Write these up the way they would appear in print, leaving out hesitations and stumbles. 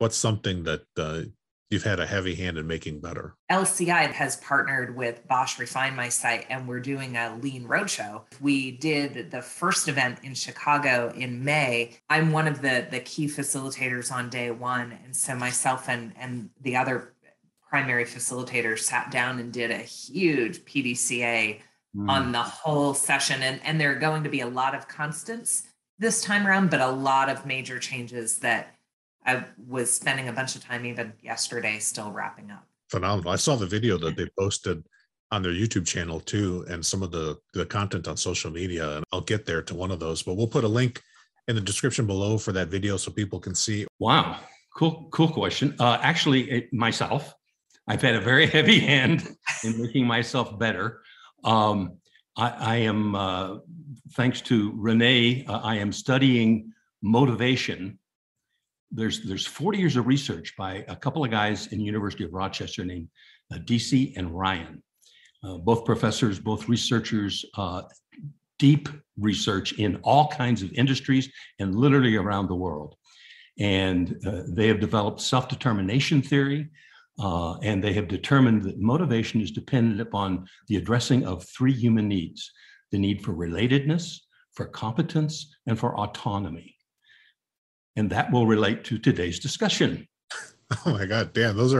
what's something that you've had a heavy hand in making better? LCI has partnered with Bosch Refine My Site, and we're doing a lean roadshow. We did the first event in Chicago in May. I'm one of the key facilitators on day one. And so myself and the other primary facilitators sat down and did a huge PDCA on the whole session. And there are going to be a lot of constants this time around, but a lot of major changes that I was spending a bunch of time even yesterday still wrapping up. Phenomenal. I saw the video that they posted on their YouTube channel too, and some of the content on social media, and I'll get there to one of those, but we'll put a link in the description below for that video so people can see. Wow. Cool question. Actually, myself, I've had a very heavy hand in making myself better. I am, thanks to Renee, I am studying motivation. There's 40 years of research by a couple of guys in the University of Rochester named DC and Ryan, both professors, both researchers, deep research in all kinds of industries and literally around the world. And they have developed self determination theory, and they have determined that motivation is dependent upon the addressing of three human needs: the need for relatedness, for competence, and for autonomy. And that will relate to today's discussion. Oh my God, Dan, those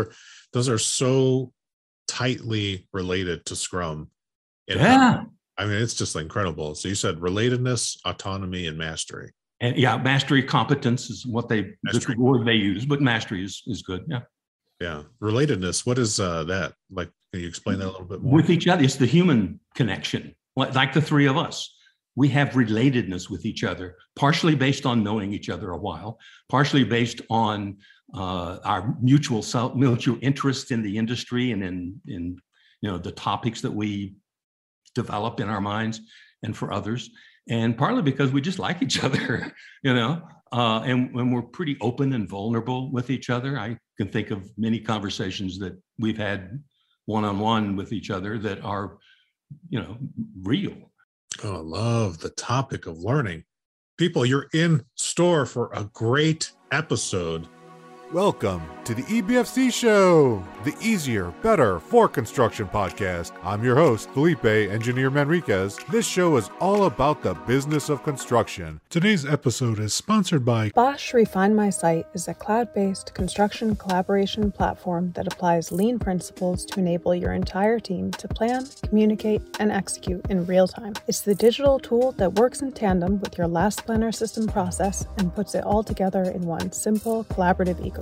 are so tightly related to Scrum. And yeah. I mean, it's just incredible. So you said relatedness, autonomy, and mastery. And yeah, mastery, competence is what the word they use, but mastery is good. Yeah. Yeah. Relatedness. What is that? Like, can you explain that a little bit more? With each other, it's the human connection, like the three of us. We have relatedness with each other, partially based on knowing each other a while, partially based on our mutual interest in the industry and in the topics that we develop in our minds and for others, and partly because we just like each other, and when we're pretty open and vulnerable with each other. I can think of many conversations that we've had one-on-one with each other that are, real. Oh, I love the topic of learning. People, you're in store for a great episode. Welcome to the EBFC Show, the easier, better for construction podcast. I'm your host, Felipe Engineer Manriquez. This show is all about the business of construction. Today's episode is sponsored by Bosch Refine My Site is a cloud-based construction collaboration platform that applies lean principles to enable your entire team to plan, communicate, and execute in real time. It's the digital tool that works in tandem with your last planner system process and puts it all together in one simple, collaborative ecosystem.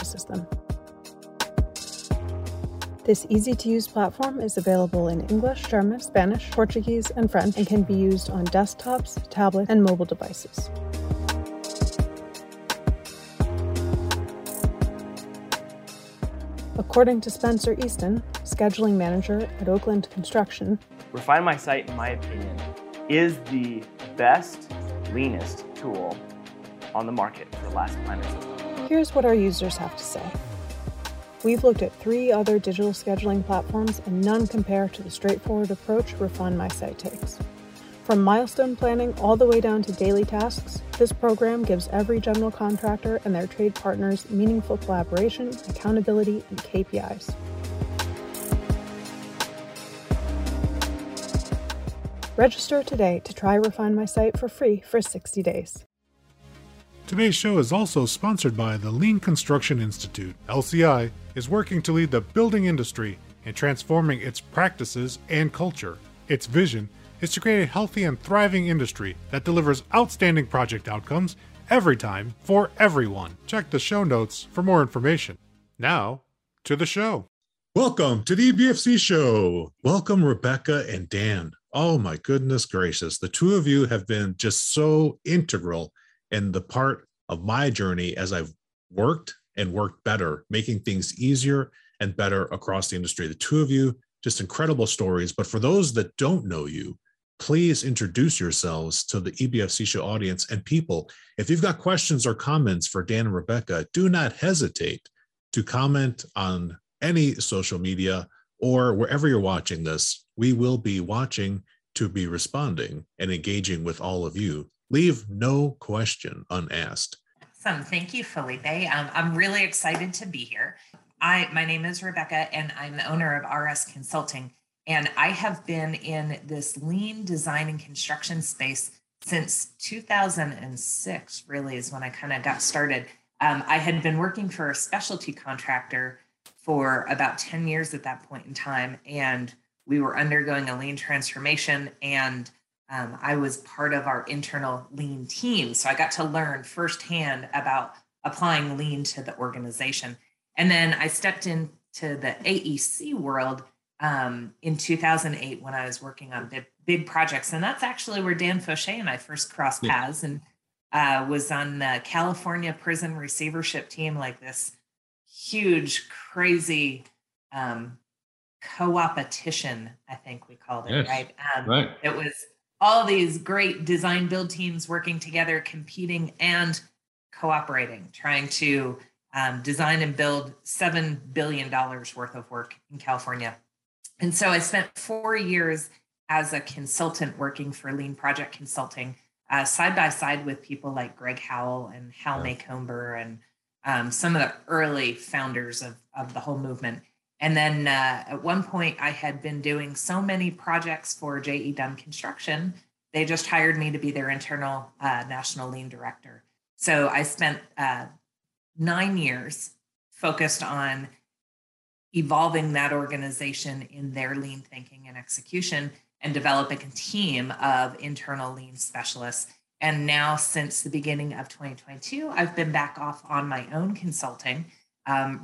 This easy-to-use platform is available in English, German, Spanish, Portuguese, and French, and can be used on desktops, tablets, and mobile devices. According to Spencer Easton, scheduling manager at Oakland Construction, Refine My Site, in my opinion, is the best, leanest tool on the market for last planner systems. Here's what our users have to say. We've looked at three other digital scheduling platforms and none compare to the straightforward approach Refine My Site takes. From milestone planning all the way down to daily tasks, this program gives every general contractor and their trade partners meaningful collaboration, accountability, and KPIs. Register today to try Refine My Site for free for 60 days. Today's show is also sponsored by the Lean Construction Institute. LCI is working to lead the building industry in transforming its practices and culture. Its vision is to create a healthy and thriving industry that delivers outstanding project outcomes every time for everyone. Check the show notes for more information. Now, to the show. Welcome to the EBFC Show. Welcome, Rebecca and Dan. Oh my goodness gracious. The two of you have been just so integral and the part of my journey as I've worked and worked better, making things easier and better across the industry. The two of you, just incredible stories. But for those that don't know you, please introduce yourselves to the EBFC Show audience. And people, if you've got questions or comments for Dan and Rebecca, do not hesitate to comment on any social media or wherever you're watching this. We will be watching to be responding and engaging with all of you. Leave no question unasked. Awesome. Thank you, Felipe. I'm really excited to be here. My name is Rebecca, and I'm the owner of RS Consulting, and I have been in this lean design and construction space since 2006, really, is when I kind of got started. I had been working for a specialty contractor for about 10 years at that point in time, and we were undergoing a lean transformation, and I was part of our internal lean team. So I got to learn firsthand about applying lean to the organization. And then I stepped into the AEC world in 2008 when I was working on big projects. And that's actually where Dan Fauchier and I first crossed paths, and was on the California prison receivership team, like this huge, crazy co-opetition, I think we called it, right? Right? It was all these great design build teams working together, competing and cooperating, trying to design and build $7 billion worth of work in California. And so I spent 4 years as a consultant working for Lean Project Consulting, side by side with people like Greg Howell and Hal Maycomber and some of the early founders of the whole movement. And then at one point, I had been doing so many projects for J.E. Dunn Construction, they just hired me to be their internal national lean director. So I spent 9 years focused on evolving that organization in their lean thinking and execution and developing a team of internal lean specialists. And now, since the beginning of 2022, I've been back off on my own consulting,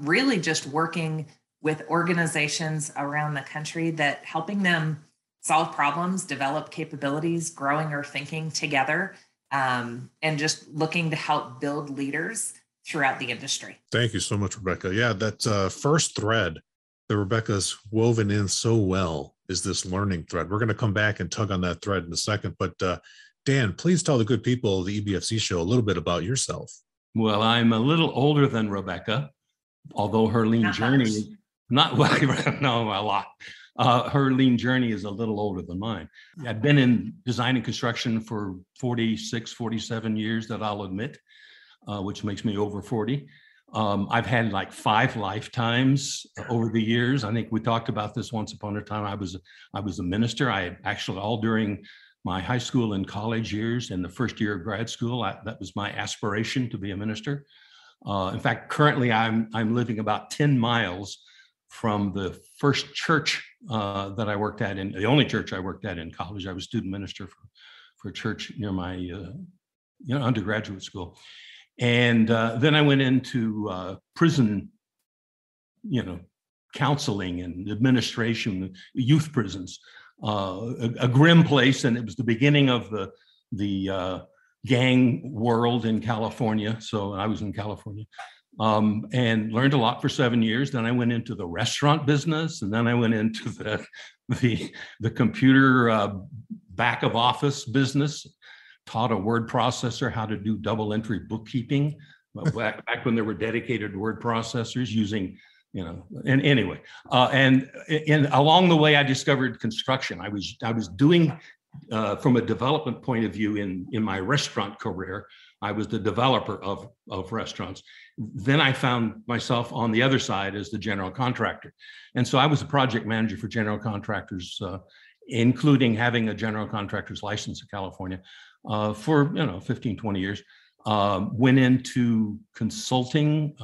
really just working with organizations around the country, that helping them solve problems, develop capabilities, growing or thinking together, and just looking to help build leaders throughout the industry. Thank you so much, Rebecca. Yeah, that first thread that Rebecca's woven in so well is this learning thread. We're gonna come back and tug on that thread in a second, but Dan, please tell the good people of the EBFC show a little bit about yourself. Well, I'm a little older than Rebecca, although her lean journey her lean journey is a little older than mine. I've been in design and construction for 46, 47 years, that I'll admit, which makes me over 40. I've had like 5 lifetimes over the years. I think we talked about this once upon a time. I was a minister. I had actually all during my high school and college years and the first year of grad school, that was my aspiration to be a minister. In fact, currently I'm living about 10 miles from the first church that I worked at, the only church I worked at in college. I was student minister for a church near my undergraduate school. And then I went into prison, counseling and administration, youth prisons, a grim place. And it was the beginning of the gang world in California. So I was in California. And learned a lot for 7 years. Then I went into the restaurant business, and then I went into the computer back of office business, taught a word processor how to do double entry bookkeeping back when there were dedicated word processors using, and along the way I discovered construction. I was doing, from a development point of view in my restaurant career, I was the developer of restaurants. Then I found myself on the other side as the general contractor. And so I was a project manager for general contractors, including having a general contractor's license in California for 15, 20 years. Went into consulting.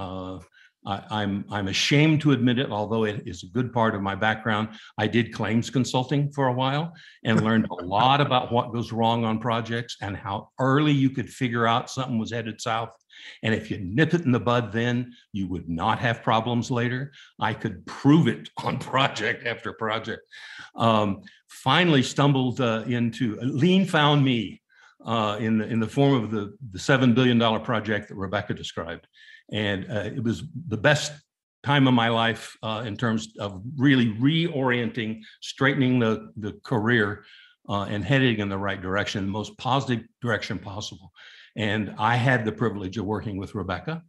I'm ashamed to admit it, although it is a good part of my background. I did claims consulting for a while and learned a lot about what goes wrong on projects and how early you could figure out something was headed south. And if you nip it in the bud then, you would not have problems later. I could prove it on project after project. Finally stumbled into Lean found me in the form of the $7 billion project that Rebecca described. And it was the best time of my life in terms of really reorienting, straightening the career and heading in the right direction, the most positive direction possible. And I had the privilege of working with Rebecca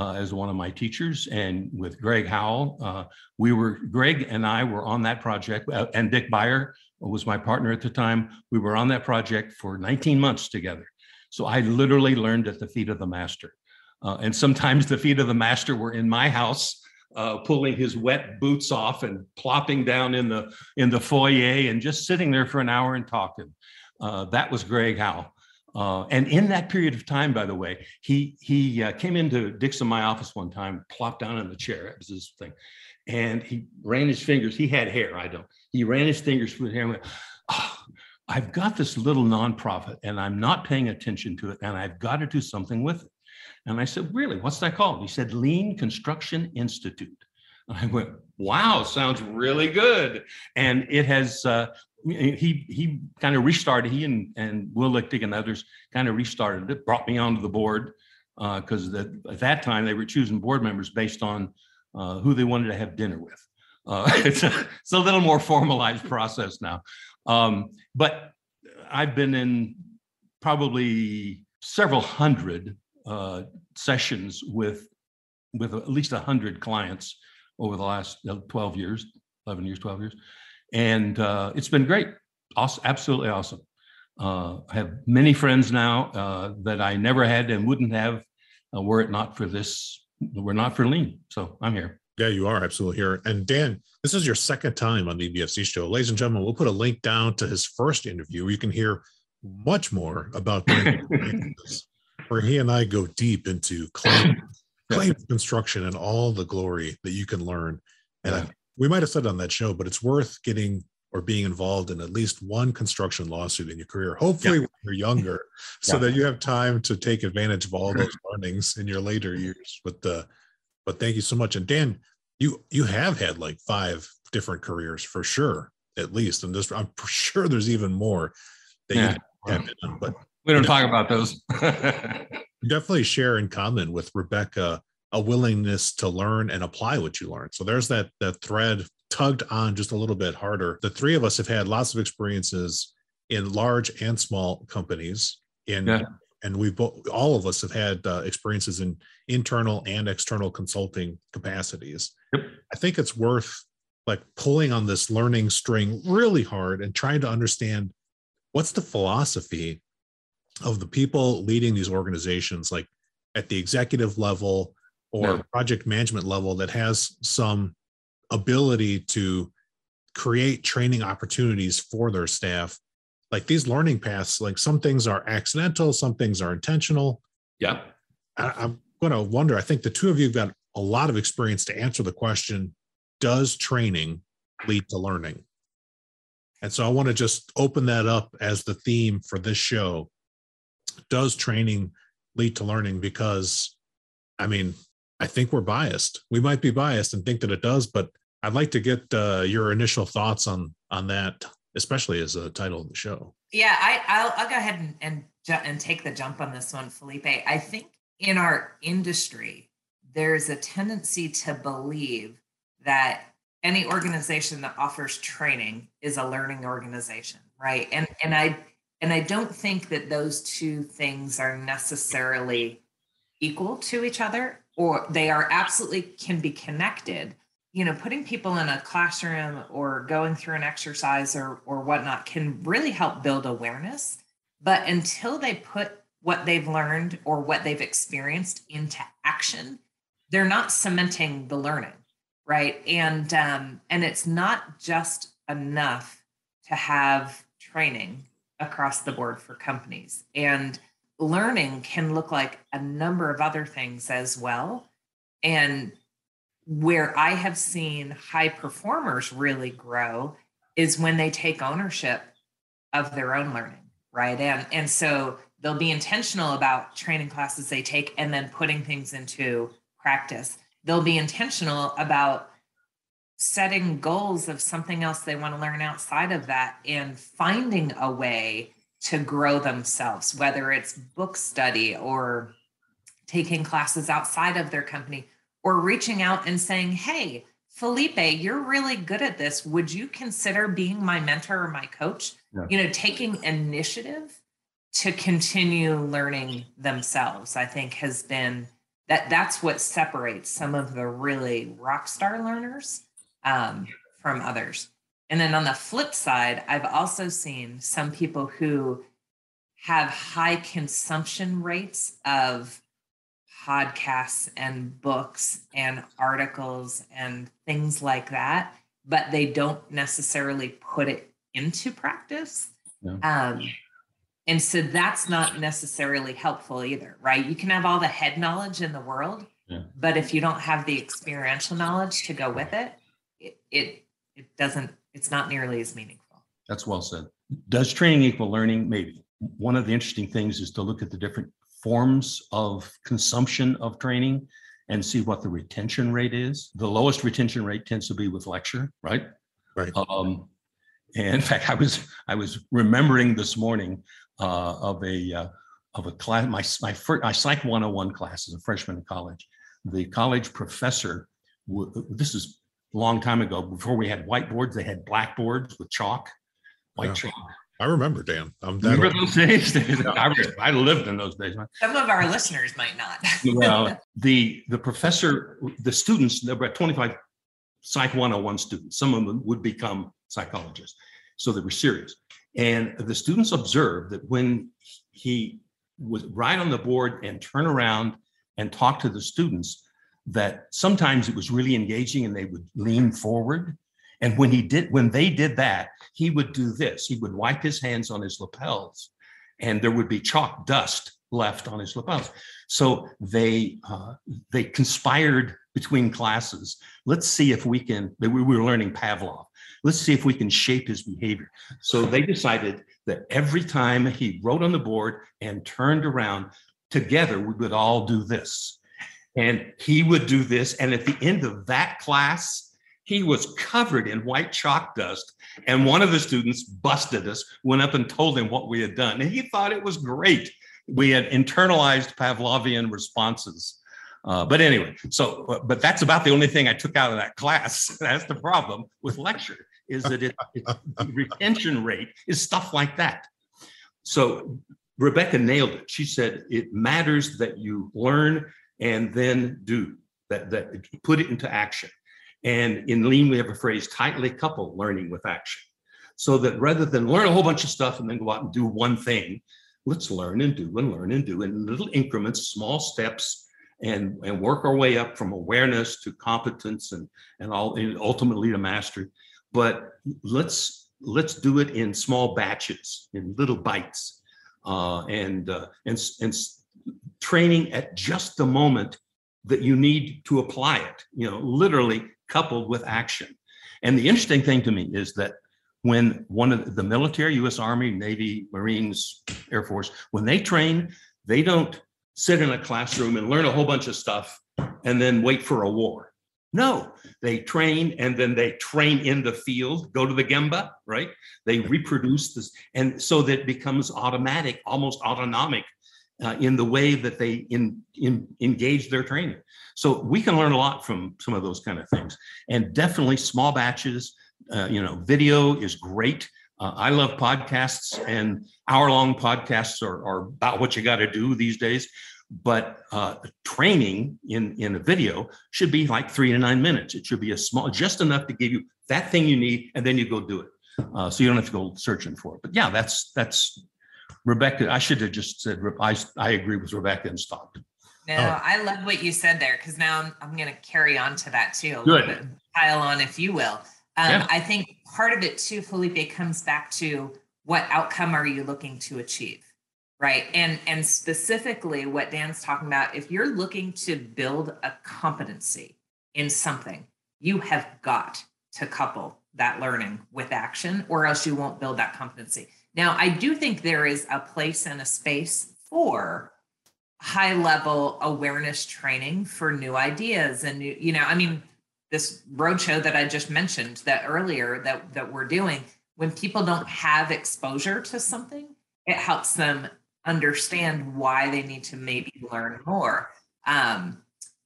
as one of my teachers, and with Greg Howell. Greg and I were on that project, and Dick Beyer was my partner at the time. We were on that project for 19 months together. So I literally learned at the feet of the master. And sometimes the feet of the master were in my house, pulling his wet boots off and plopping down in the foyer and just sitting there for an hour and talking. That was Greg Howell. And in that period of time, by the way, he came into Dick's and my office one time, plopped down in the chair. It was his thing. And he ran his fingers. He had hair. I don't. He ran his fingers through the hair and went, oh, I've got this little nonprofit and I'm not paying attention to it. And I've got to do something with it. And I said, really, what's that called? He said, Lean Construction Institute. And I went, wow, sounds really good. And it has, he kind of restarted, he and Will Lichtig and others kind of restarted it, brought me onto the board, because at that time they were choosing board members based on who they wanted to have dinner with. It's a little more formalized process now. But I've been in probably several hundred sessions with at least 100 clients over the last 12 years, and it's been great, awesome, absolutely awesome. I have many friends now that I never had and wouldn't have were it not for this, were not for Lean. So I'm here. Yeah, you are absolutely here. And Dan, this is your second time on the EBFC show. Ladies and gentlemen, we'll put a link down to his first interview where you can hear much more about where he and I go deep into claims construction and all the glory that you can learn. And yeah. We might have said on that show, but it's worth getting or being involved in at least one construction lawsuit in your career, hopefully when you're younger, so that you have time to take advantage of all those learnings in your later years. But thank you so much. And Dan, you have had like 5 different careers for sure, at least. And this, I'm sure there's even more that you have been on, but we don't talk about those. Definitely share in common with Rebecca a willingness to learn and apply what you learn. So there's that thread tugged on just a little bit harder. The three of us have had lots of experiences in large and small companies, and we both, all of us have had experiences in internal and external consulting capacities. Yep. I think it's worth like pulling on this learning string really hard and trying to understand what's the philosophy of the people leading these organizations, like at the executive level or project management level, that has some ability to create training opportunities for their staff. Like these learning paths, like some things are accidental, some things are intentional. Yeah. I'm going to wonder, I think the two of you have got a lot of experience to answer the question, does training lead to learning? And so I want to just open that up as the theme for this show. Does training lead to learning? Because, I mean, I think we're biased. We might be biased and think that it does, but I'd like to get your initial thoughts on that, especially as a title of the show. Yeah, I'll go ahead and take the jump on this one, Felipe. I think in our industry, there's a tendency to believe that any organization that offers training is a learning organization, right? And I don't think that those two things are necessarily equal to each other, or they are absolutely can be connected. You know, putting people in a classroom or going through an exercise or whatnot can really help build awareness. But until they put what they've learned or what they've experienced into action, they're not cementing the learning, right? And it's not just enough to have training across the board for companies. And learning can look like a number of other things as well. And where I have seen high performers really grow is when they take ownership of their own learning, right? And so they'll be intentional about training classes they take and then putting things into practice. They'll be intentional about setting goals of something else they want to learn outside of that and finding a way to grow themselves, whether it's book study or taking classes outside of their company or reaching out and saying, hey, Felipe, you're really good at this. Would you consider being my mentor or my coach? Yeah. You know, taking initiative to continue learning themselves, I think has been that's what separates some of the really rock star learners from others. And then on the flip side, I've also seen some people who have high consumption rates of podcasts and books and articles and things like that, but they don't necessarily put it into practice. No. And so that's not necessarily helpful either, right? You can have all the head knowledge in the world, yeah, but if you don't have the experiential knowledge to go with it, it doesn't, it's not nearly as meaningful. That's well said. Does training equal learning? Maybe. One of the interesting things is to look at the different forms of consumption of training and see what the retention rate is. The lowest retention rate tends to be with lecture, right? Right. And in fact, I was remembering this morning of a class, my Psych 101 class as a freshman in college. The college professor, this is a long time ago, before we had whiteboards, they had blackboards with chalk, white chalk. I remember, Dan. Remember those days? I lived in those days. Some of our listeners might not. Well, the professor, the students, there were 25 Psych 101 students. Some of them would become psychologists. So they were serious. And the students observed that when he would write on the board and turn around and talk to the students, that sometimes it was really engaging and they would lean forward. And when they did that, he would do this. He would wipe his hands on his lapels, and there would be chalk dust left on his lapels. So they conspired between classes. Let's see if we can, we were learning Pavlov. Let's see if we can shape his behavior. So they decided that every time he wrote on the board and turned around, together we would all do this. And he would do this. And at the end of that class, he was covered in white chalk dust, and one of the students busted us, went up and told him what we had done. And he thought it was great. We had internalized Pavlovian responses. But anyway, but that's about the only thing I took out of that class. That's the problem with lecture, is that the retention rate is stuff like that. So Rebecca nailed it. She said, it matters that you learn and then do, that put it into action. And in Lean, we have a phrase, tightly couple learning with action. So that rather than learn a whole bunch of stuff and then go out and do one thing, let's learn and do in little increments, small steps, and work our way up from awareness to competence and ultimately to mastery. But let's do it in small batches, in little bites, and training at just the moment that you need to apply it, literally coupled with action. And the interesting thing to me is that when one of the military, U.S. Army, Navy, Marines, Air Force, when they train, they don't sit in a classroom and learn a whole bunch of stuff and then wait for a war. No, they train and then they train in the field, go to the Gemba, right? They reproduce this. And so that it becomes automatic, almost autonomic, in the way that they engage their training. So we can learn a lot from some of those kind of things, and definitely small batches. Video is great. I love podcasts, and hour-long podcasts are about what you got to do these days. But training in a video should be like 3 to 9 minutes. It should be just enough to give you that thing you need, and then you go do it. So you don't have to go searching for it. But yeah, that's. Rebecca, I should have just said, I agree with Rebecca and stopped. No, I love what you said there, because now I'm going to carry on to that too. Good. Bit, pile on, if you will. Yeah. I think part of it too, Felipe, comes back to what outcome are you looking to achieve, right? And specifically what Dan's talking about, if you're looking to build a competency in something, you have got to couple that learning with action, or else you won't build that competency. Now, I do think there is a place and a space for high level awareness training for new ideas and new, this roadshow that I just mentioned that earlier that we're doing, when people don't have exposure to something, it helps them understand why they need to maybe learn more.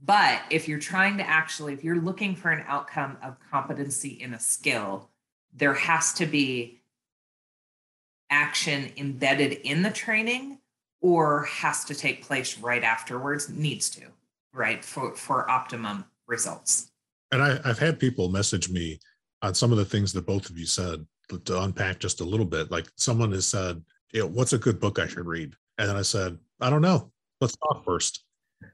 But if you're if you're looking for an outcome of competency in a skill, there has to be action embedded in the training, or has to take place right afterwards, needs to, right, for optimum results. And I've had people message me on some of the things that both of you said, to unpack just a little bit. Like, someone has said, what's a good book I should read? And then I said, I don't know, let's talk first.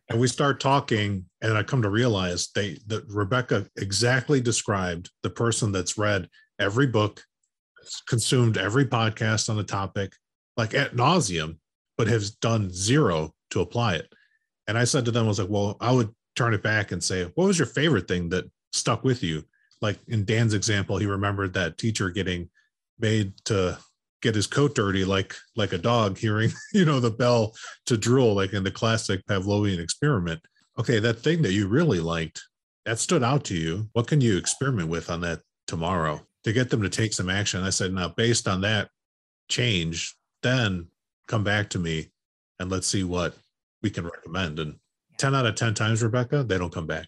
And we start talking, and I come to realize that Rebecca exactly described the person that's read every book, consumed every podcast on the topic, like ad nauseum, but has done zero to apply it. And I said to them, I was like, well, I would turn it back and say, what was your favorite thing that stuck with you? Like in Dan's example, he remembered that teacher getting made to get his coat dirty, like a dog hearing, the bell to drool, like in the classic Pavlovian experiment. Okay, that thing that you really liked, that stood out to you. What can you experiment with on that tomorrow to get them to take some action? I said, now based on that change, then come back to me and let's see what we can recommend. And 10 out of 10 times, Rebecca, they don't come back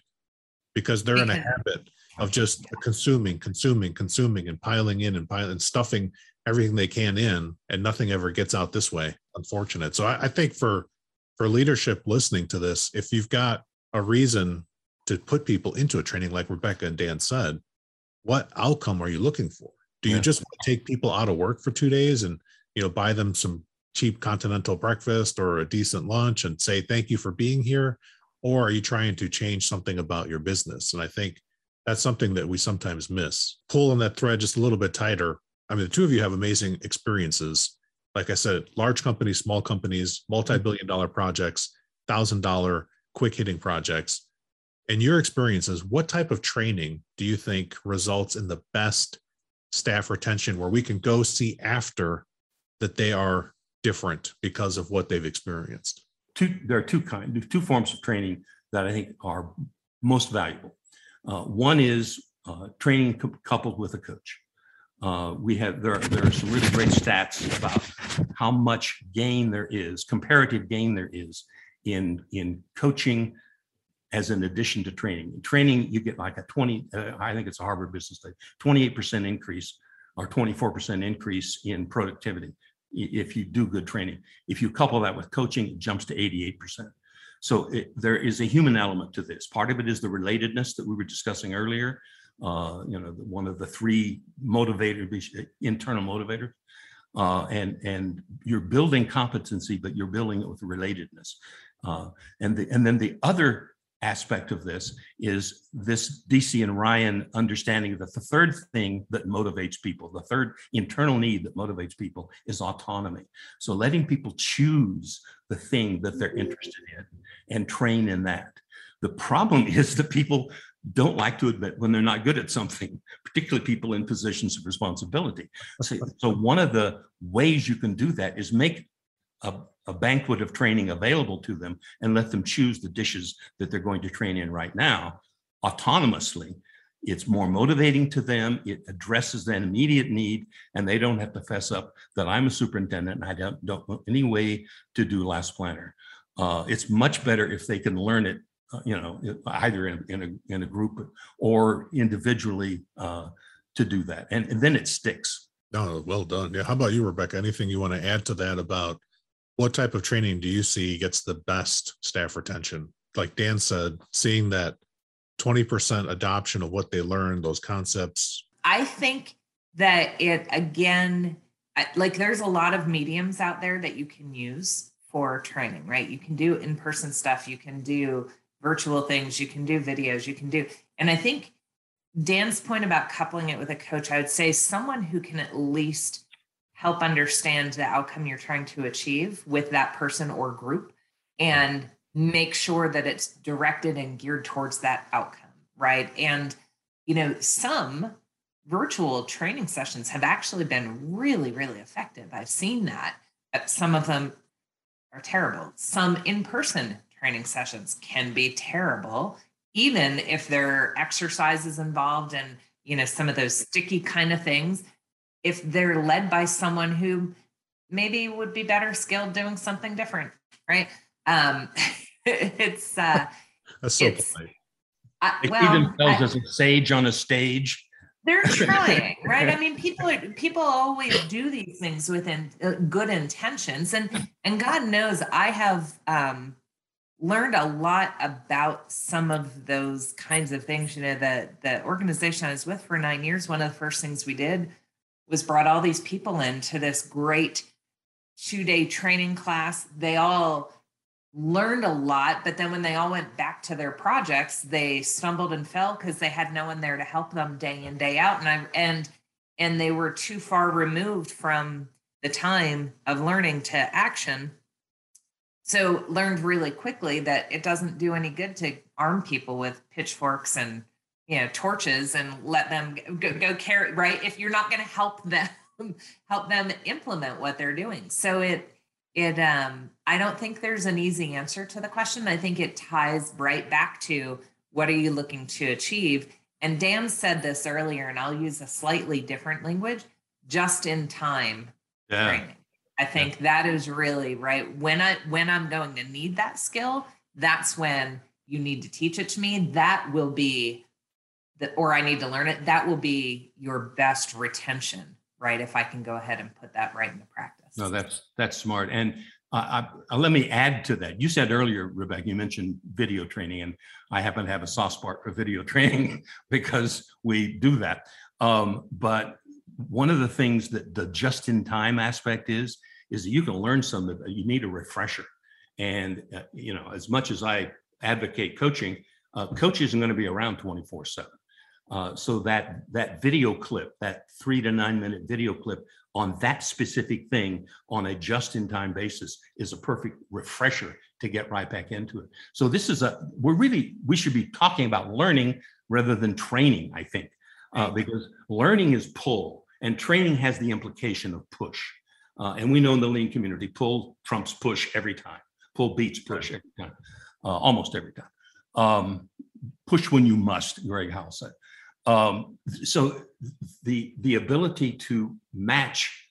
because they're in a habit of just consuming and piling in and stuffing everything they can in, and nothing ever gets out this way. Unfortunate. So I think for leadership listening to this, if you've got a reason to put people into a training, like Rebecca and Dan said, what outcome are you looking for? Do you just take people out of work for 2 days and, buy them some cheap continental breakfast or a decent lunch and say, thank you for being here? Or are you trying to change something about your business? And I think that's something that we sometimes miss. Pull on that thread just a little bit tighter. I mean, the two of you have amazing experiences. Like I said, large companies, small companies, multi-billion-dollar projects, $1,000 quick-hitting projects. In your experiences, what type of training do you think results in the best staff retention, where we can go see after that they are different because of what they've experienced? There are two forms of training that I think are most valuable. One is training coupled with a coach. There are some really great stats about how much gain there is, comparative gain there is in coaching as an addition to training. In training, you get like a 28% increase or 24% increase in productivity if you do good training. If you couple that with coaching, it jumps to 88%. So there is a human element to this. Part of it is the relatedness that we were discussing earlier. One of the three internal motivators, and you're building competency, but you're building it with relatedness. And then the other aspect of this is this DC and Ryan understanding that the third thing that motivates people, the third internal need that motivates people, is autonomy. So letting people choose the thing that they're interested in and train in that. The problem is that people don't like to admit when they're not good at something, particularly people in positions of responsibility. So one of the ways you can do that is make a banquet of training available to them and let them choose the dishes that they're going to train in right now autonomously. It's more motivating to them. It addresses that immediate need, and they don't have to fess up that I'm a superintendent and I don't know any way to do last planner. It's much better if they can learn it either in a group or individually to do that. And then it sticks. Oh, well done. Yeah. How about you, Rebecca? Anything you want to add to that about what type of training do you see gets the best staff retention? Like Dan said, seeing that 20% adoption of what they learned, those concepts. I think that there's a lot of mediums out there that you can use for training, right? You can do in-person stuff. You can do virtual things, you can do videos, you can do. And I think Dan's point about coupling it with a coach, I would say someone who can at least help understand the outcome you're trying to achieve with that person or group and make sure that it's directed and geared towards that outcome, right? And, some virtual training sessions have actually been really, really effective. I've seen that. Some of them are terrible. Some in-person training sessions can be terrible, even if there are exercises involved and, some of those sticky kind of things, if they're led by someone who maybe would be better skilled doing something different, right? That's so funny. They see themselves as a sage on a stage. They're trying, right? I mean, people always do these things with good intentions, and God knows I have, learned a lot about some of those kinds of things. The organization I was with for 9 years, one of the first things we did was brought all these people into this great 2-day training class. They all learned a lot, but then when they all went back to their projects, they stumbled and fell because they had no one there to help them day in, day out. And they were too far removed from the time of learning to action. So learned really quickly that it doesn't do any good to arm people with pitchforks and, you know, torches and let them go carry, right? If you're not going to help them implement what they're doing. So it I don't think there's an easy answer to the question. I think it ties right back to what are you looking to achieve? And Dan said this earlier, and I'll use a slightly different language, just in time. Yeah. Training. I think that is really right. When I'm going to need that skill, that's when you need to teach it to me. That will be or I need to learn it. That will be your best retention, right? If I can go ahead and put that right into practice. No, that's smart. And let me add to that. You said earlier, Rebecca, you mentioned video training, and I happen to have a soft spot for video training because we do that. But one of the things that the just-in-time aspect is that you can learn something, but you need a refresher. And, you know, as much as I advocate coaching, coach isn't going to be around 24/7. So that video clip, that 3 to 9 minute video clip on that specific thing on a just-in-time basis is a perfect refresher to get right back into it. So this is we should be talking about learning rather than training, I think, because learning is pull and training has the implication of push. And we know in the lean community, pull trumps push every time. Pull beats push every time, almost every time. Push when you must, Greg Howell said. So the ability to match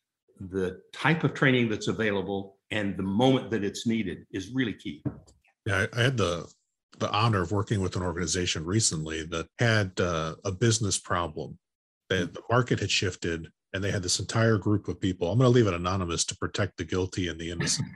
the type of training that's available and the moment that it's needed is really key. Yeah, I had the honor of working with an organization recently that had a business problem. The market had shifted and they had this entire group of people. I'm going to leave it anonymous to protect the guilty and the innocent.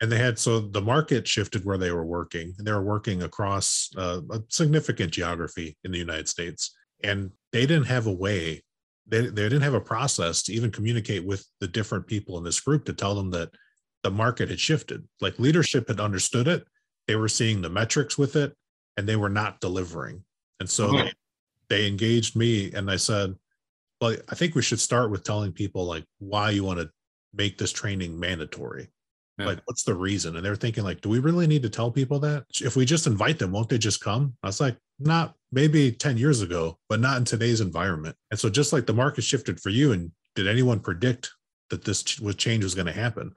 And they had, so the market shifted where they were working, and they were working across a significant geography in the United States. And they didn't have a way, they didn't have a process to even communicate with the different people in this group to tell them that the market had shifted. Like, leadership had understood it. They were seeing the metrics with it, and they were not delivering. And so they engaged me, and I said, well, I think we should start with telling people like why you want to make this training mandatory. Yeah. Like, what's the reason? And they're thinking like, do we really need to tell people that? If we just invite them, won't they just come? I was like, not maybe 10 years ago, but not in today's environment. And so just like the market shifted for you, and did anyone predict that this change was going to happen?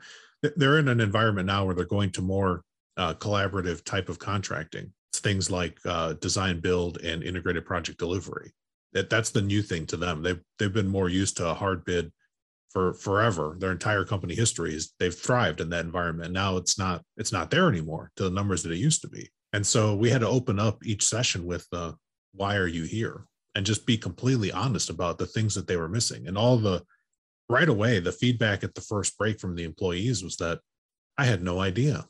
They're in an environment now where they're going to more collaborative type of contracting. It's things like design, build, and integrated project delivery. That's the new thing to them. They've been more used to a hard bid for forever. Their entire company history is they've thrived in that environment. Now it's not there anymore to the numbers that it used to be. And so we had to open up each session with why are you here? And just be completely honest about the things that they were missing. And right away, the feedback at the first break from the employees was that I had no idea.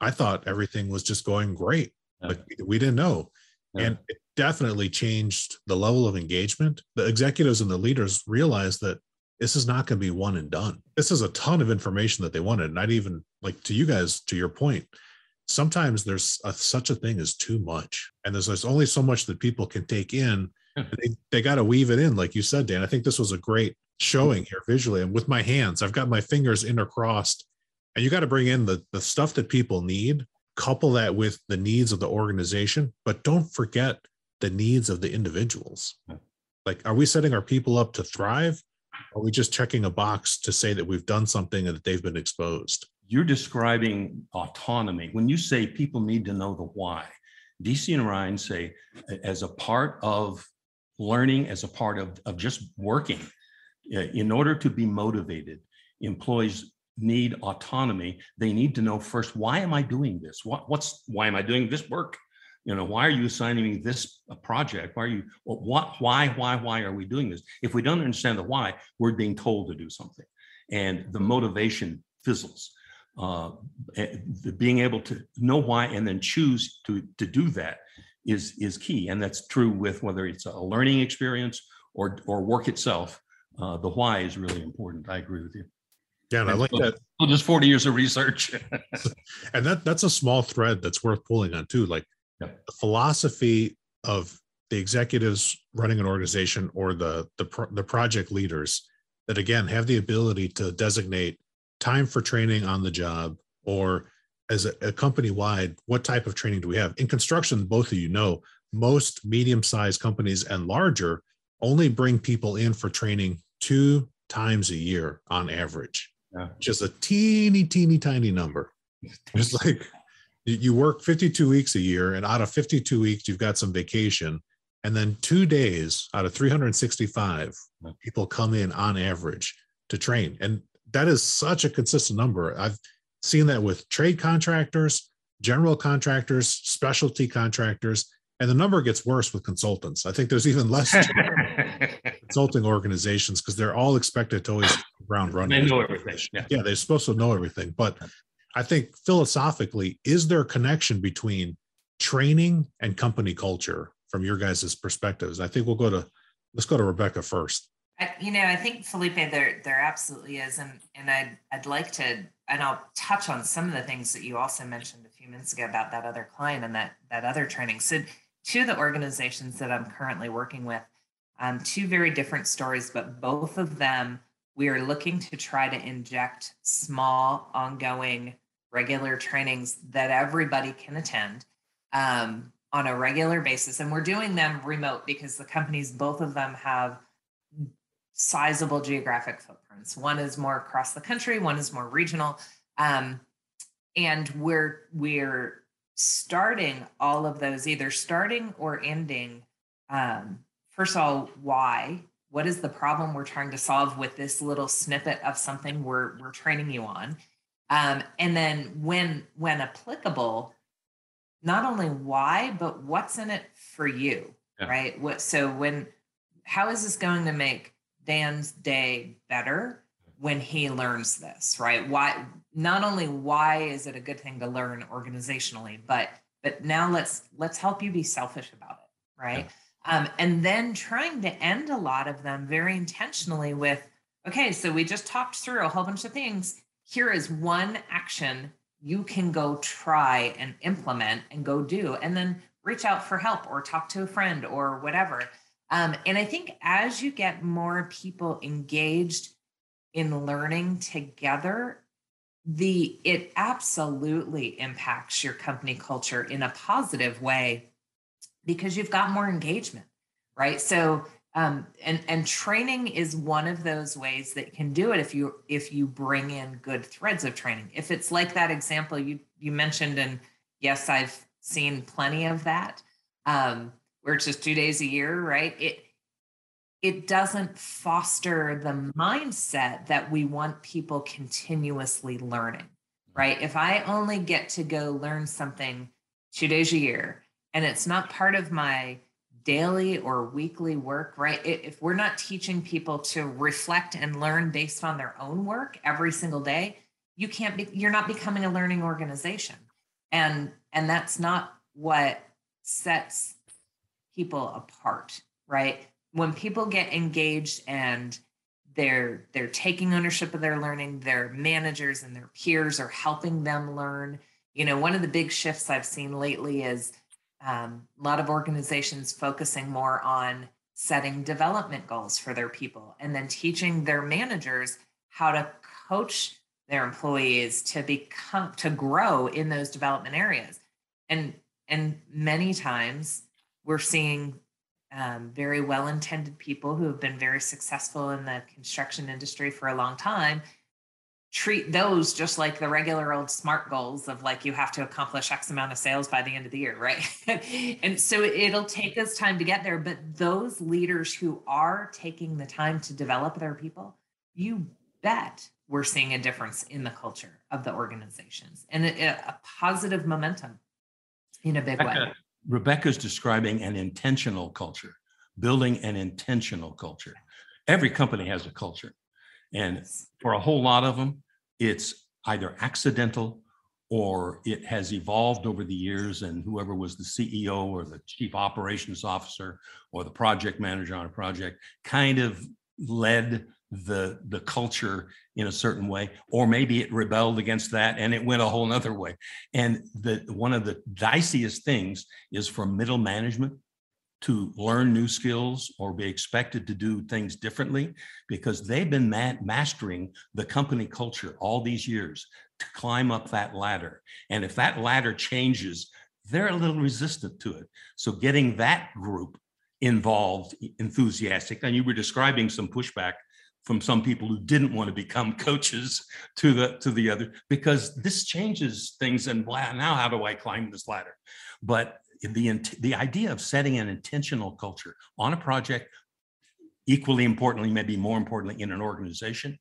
I thought everything was just going great. Yeah. Like, we didn't know. Yeah. And it definitely changed the level of engagement. The executives and the leaders realized that this is not going to be one and done. This is a ton of information that they wanted. And I'd even, like, to you guys, to your point, sometimes there's such a thing as too much. And there's only so much that people can take in. And they got to weave it in. Like you said, Dan, I think this was a great showing here visually. And with my hands, I've got my fingers intercrossed. And you got to bring in the stuff that people need, couple that with the needs of the organization, but don't forget the needs of the individuals. Like, are we setting our people up to thrive? Are we just checking a box to say that we've done something and that they've been exposed? You're describing autonomy. When you say people need to know the why, DC and Ryan say as a part of learning, as a part of just working, in order to be motivated, employees need autonomy. They need to know first, why am I doing this? Why am I doing this work? You know, why are you assigning me this project? Why are we doing this? If we don't understand the why, we're being told to do something, and the motivation fizzles. Being able to know why and then choose to do that is key, and that's true with whether it's a learning experience or work itself. The why is really important. I agree with you. Yeah, and I like that. Well, just 40 years of research. And that's a small thread that's worth pulling on too. Like the philosophy of the executives running an organization or the project leaders that, again, have the ability to designate time for training on the job, or as a company-wide, what type of training do we have? In construction, both of you know, most medium-sized companies and larger only bring people in for training 2 times a year on average. Yeah. Just a teeny, teeny, tiny number. Just like you work 52 weeks a year, and out of 52 weeks, you've got some vacation. And then 2 days out of 365, people come in on average to train. And that is such a consistent number. I've seen that with trade contractors, general contractors, specialty contractors, and the number gets worse with consultants. I think there's even less consulting organizations because they're all expected to always round running. They know everything. Yeah, they're supposed to know everything. But I think philosophically, is there a connection between training and company culture from your guys' perspectives? I think let's go to Rebecca first. I think, Felipe, there absolutely is. And I'd like to, and I'll touch on some of the things that you also mentioned a few minutes ago about that other client and that other training. So two of the organizations that I'm currently working with, two very different stories, but both of them, we are looking to try to inject small, ongoing, regular trainings that everybody can attend on a regular basis. And we're doing them remote because the companies, both of them have sizable geographic footprints. One is more across the country, one is more regional. And we're starting all of those, either starting or ending. First of all, why? What is the problem we're trying to solve with this little snippet of something we're training you on? And then when applicable, not only why, but what's in it for you, right? How is this going to make Dan's day better when he learns this, right? Why? Not only why is it a good thing to learn organizationally, but now let's help you be selfish about it, right? Yeah. And then trying to end a lot of them very intentionally with, okay, so we just talked through a whole bunch of things. Here is one action you can go try and implement and go do, and then reach out for help or talk to a friend or whatever. And I think as you get more people engaged in learning together, it absolutely impacts your company culture in a positive way because you've got more engagement, right? So, and training is one of those ways that can do it if you bring in good threads of training. If it's like that example you mentioned, and yes, I've seen plenty of that. Where it's just 2 days a year, right? It doesn't foster the mindset that we want people continuously learning, right? If I only get to go learn something 2 days a year and it's not part of my daily or weekly work, right? If we're not teaching people to reflect and learn based on their own work every single day, you're not becoming a learning organization. And that's not what sets people apart, right? When people get engaged and they're taking ownership of their learning, their managers and their peers are helping them learn. One of the big shifts I've seen lately is a lot of organizations focusing more on setting development goals for their people and then teaching their managers how to coach their employees to grow in those development areas. And many times, we're seeing very well-intended people who have been very successful in the construction industry for a long time treat those just like the regular old SMART goals of like, you have to accomplish X amount of sales by the end of the year, right? And so it'll take us time to get there. But those leaders who are taking the time to develop their people, you bet we're seeing a difference in the culture of the organizations and a positive momentum in a big way. Rebecca's describing an intentional culture, building an intentional culture. Every company has a culture. And for a whole lot of them, it's either accidental or it has evolved over the years. And whoever was the CEO or the chief operations officer or the project manager on a project kind of led the culture in a certain way, or maybe it rebelled against that and it went a whole other way. And one of the diciest things is for middle management to learn new skills or be expected to do things differently, because they've been mastering the company culture all these years to climb up that ladder. And if that ladder changes, they're a little resistant to it. So getting that group involved, enthusiastic, and you were describing some pushback from some people who didn't want to become coaches to the other, because this changes things, and now how do I climb this ladder? But the idea of setting an intentional culture on a project, equally importantly, maybe more importantly, in an organization.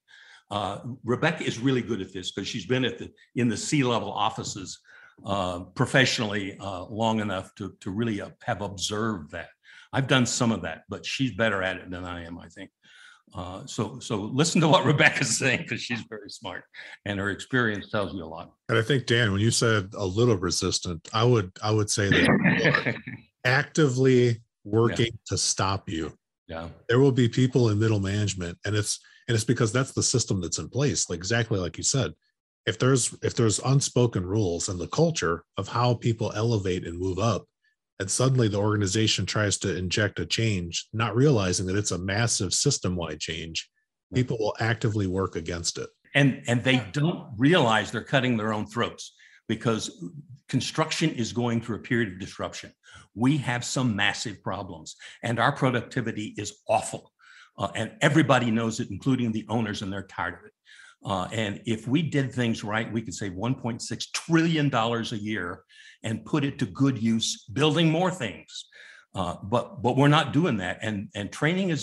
Rebecca is really good at this because she's been in the C-level offices professionally long enough to really have observed that. I've done some of that, but she's better at it than I am, I think. So listen to what Rebecca's saying, because she's very smart and her experience tells you a lot. And I think, Dan, when you said a little resistant, I would say that actively working to stop you. Yeah. There will be people in middle management, and it's because that's the system that's in place. Like, exactly like you said, if there's unspoken rules and the culture of how people elevate and move up, and suddenly the organization tries to inject a change, not realizing that it's a massive system-wide change, people will actively work against it. And they don't realize they're cutting their own throats, because construction is going through a period of disruption. We have some massive problems, and our productivity is awful. And everybody knows it, including the owners, and they're tired of it. And if we did things right, we could save $1.6 trillion a year and put it to good use, building more things. But we're not doing that. And training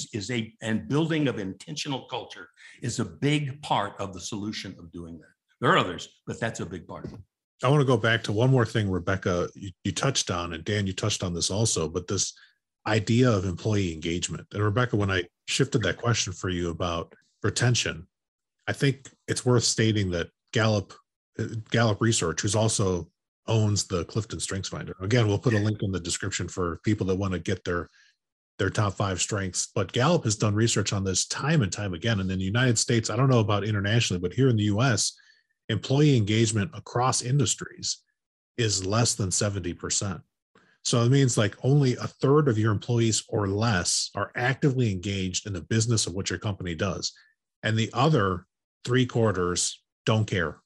and building of intentional culture is a big part of the solution of doing that. There are others, but that's a big part. I want to go back to one more thing, Rebecca, you touched on, and Dan, you touched on this also, but this idea of employee engagement. And Rebecca, when I shifted that question for you about retention, I think it's worth stating that Gallup Research, who's also owns the Clifton StrengthsFinder. Again, we'll put a link in the description for people that want to get their top five strengths. But Gallup has done research on this time and time again. And in the United States, I don't know about internationally, but here in the US, employee engagement across industries is less than 70%. So it means like only a third of your employees or less are actively engaged in the business of what your company does. And the other three-quarters don't care.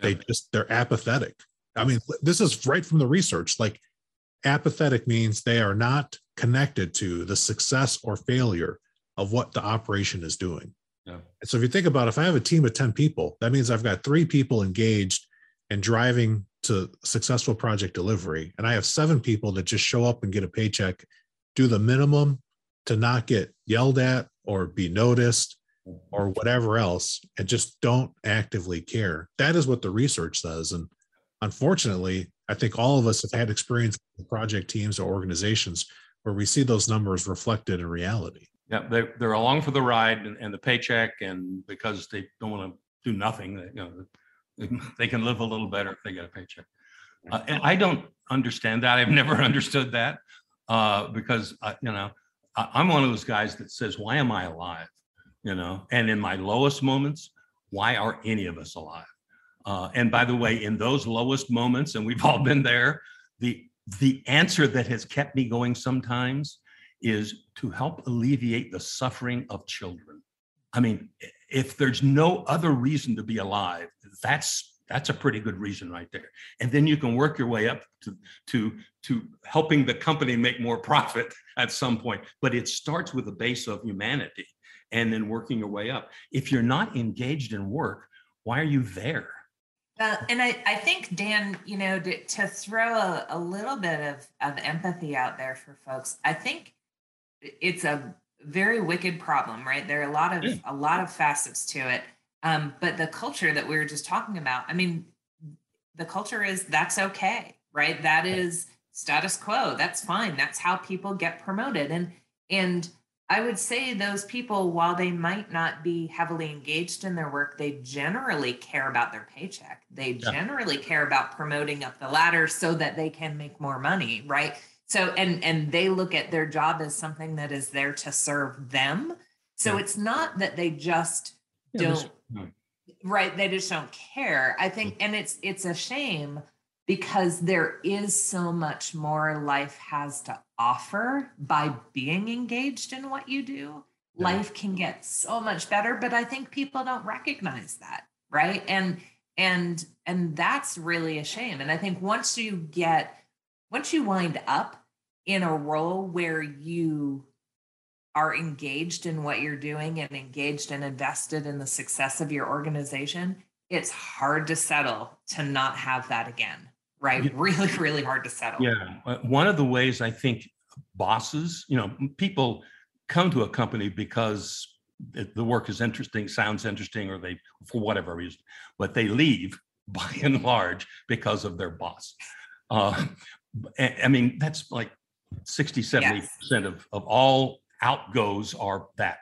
They're apathetic. I mean, this is right from the research. Like, apathetic means they are not connected to the success or failure of what the operation is doing. Yeah. And so if you think about it, if I have a team of 10 people, that means I've got 3 people engaged and driving to successful project delivery. And I have 7 people that just show up and get a paycheck, do the minimum to not get yelled at or be noticed or whatever else, and just don't actively care. That is what the research says. And unfortunately, I think all of us have had experience with project teams or organizations where we see those numbers reflected in reality. Yeah, they're along for the ride and the paycheck, and because they don't want to do nothing, they can live a little better if they get a paycheck. And I don't understand that. I've never understood that because, I'm one of those guys that says, why am I alive? And in my lowest moments, why are any of us alive? And by the way, in those lowest moments, and we've all been there, the answer that has kept me going sometimes is to help alleviate the suffering of children. I mean, if there's no other reason to be alive, that's a pretty good reason right there. And then you can work your way up to helping the company make more profit at some point. But it starts with a base of humanity, and then working your way up. If you're not engaged in work, why are you there? And I think, Dan, to throw a little bit of empathy out there for folks, I think it's a very wicked problem, right? There are a lot of facets to it. But the culture that we were just talking about, I mean, the culture is that's okay, right? That is status quo. That's fine. That's how people get promoted. And I would say those people, while they might not be heavily engaged in their work, they generally care about their paycheck. They generally care about promoting up the ladder so that they can make more money, right? So, and they look at their job as something that is there to serve them So it's not that they just don't, right? They just don't care. I think, and it's a shame because there is so much more life has to offer by being engaged in what you do. Yeah. Life can get so much better, but I think people don't recognize that, right? And that's really a shame. And I think once you wind up in a role where you are engaged in what you're doing and engaged and invested in the success of your organization, it's hard to settle to not have that again, right? Yeah. Really, really hard to settle. Yeah. One of the ways I think bosses, people come to a company because the work is interesting, sounds interesting, or they, for whatever reason, but they leave by and large because of their boss. I mean, that's like 60, 70% of all outgoes are that.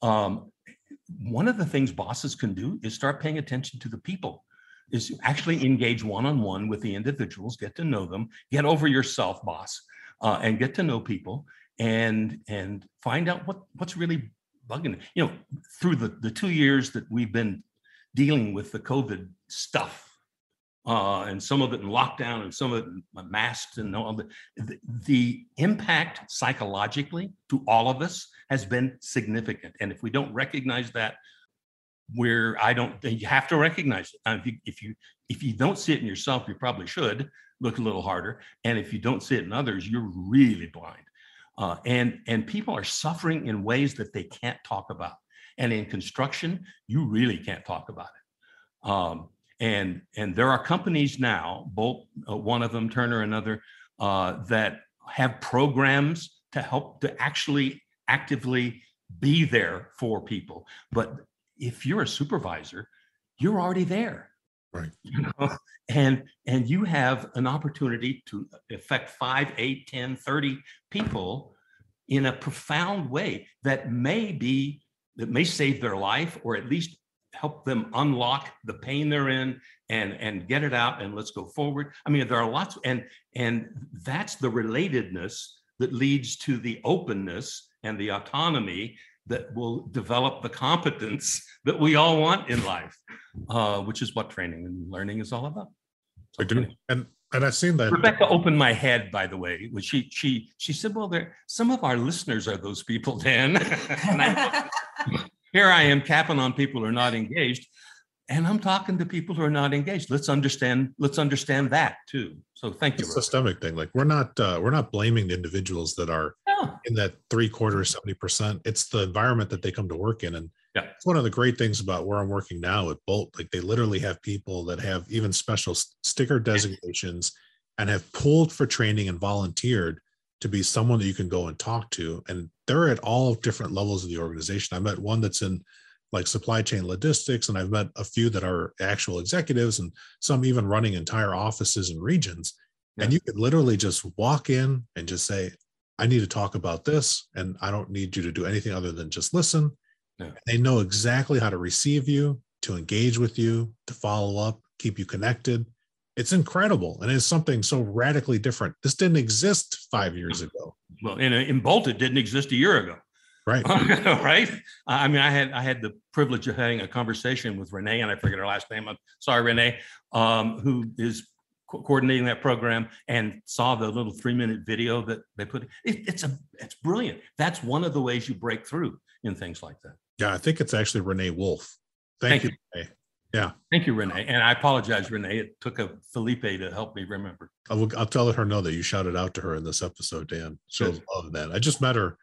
One of the things bosses can do is start paying attention to the people, is to actually engage one-on-one with the individuals, get to know them, get over yourself, boss, and get to know people and find out what's really bugging them. Through the 2 years that we've been dealing with the COVID stuff, and some of it in lockdown and some of it masked and all the impact psychologically to all of us has been significant. And if we don't recognize that, you have to recognize it. If you don't see it in yourself, you probably should look a little harder. And if you don't see it in others, you're really blind. And people are suffering in ways that they can't talk about. And in construction, you really can't talk about it. And there are companies now, Boldt, one of them, Turner, another, that have programs to help to actually actively be there for people. But if you're a supervisor, you're already there, right? And you have an opportunity to affect 5, 8, 10, 30 people in a profound way that may save their life or at least help them unlock the pain they're in and get it out and let's go forward. I mean, there are lots, and that's the relatedness that leads to the openness and the autonomy that will develop the competence that we all want in life, which is what training and learning is all about. I do, and I've seen that. Rebecca opened my head, by the way, when she said, "Well, some of our listeners are those people, Dan." And here I am capping on people who are not engaged, and I'm talking to people who are not engaged. Let's understand that too. So thank you. It's a systemic thing. Like we're not blaming the individuals that are in that 75%. It's the environment that they come to work in. And it's one of the great things about where I'm working now at Boldt. Like they literally have people that have even special sticker designations and have pulled for training and volunteered to be someone that you can go and talk to. And they're at all different levels of the organization. I met one that's in like supply chain logistics, and I've met a few that are actual executives and some even running entire offices and regions. Yeah. And you could literally just walk in and just say, I need to talk about this. And I don't need you to do anything other than just listen. Yeah. And they know exactly how to receive you, to engage with you, to follow up, keep you connected. It's incredible. And it's something so radically different. This didn't exist 5 years ago. Well, in Boldt, it didn't exist a year ago. Right. Right. I mean, I had the privilege of having a conversation with Renee, and I forget her last name. I'm sorry, Renee, who is coordinating that program, and saw the little 3-minute video that they put. It's brilliant. That's one of the ways you break through in things like that. Yeah. I think it's actually Renee Wolf. Thank you. Renee. Yeah. Thank you, Renee. And I apologize, Renee. It took a Felipe to help me remember. I'll tell her no that you shouted out to her in this episode, Dan. She'll love that. I just met her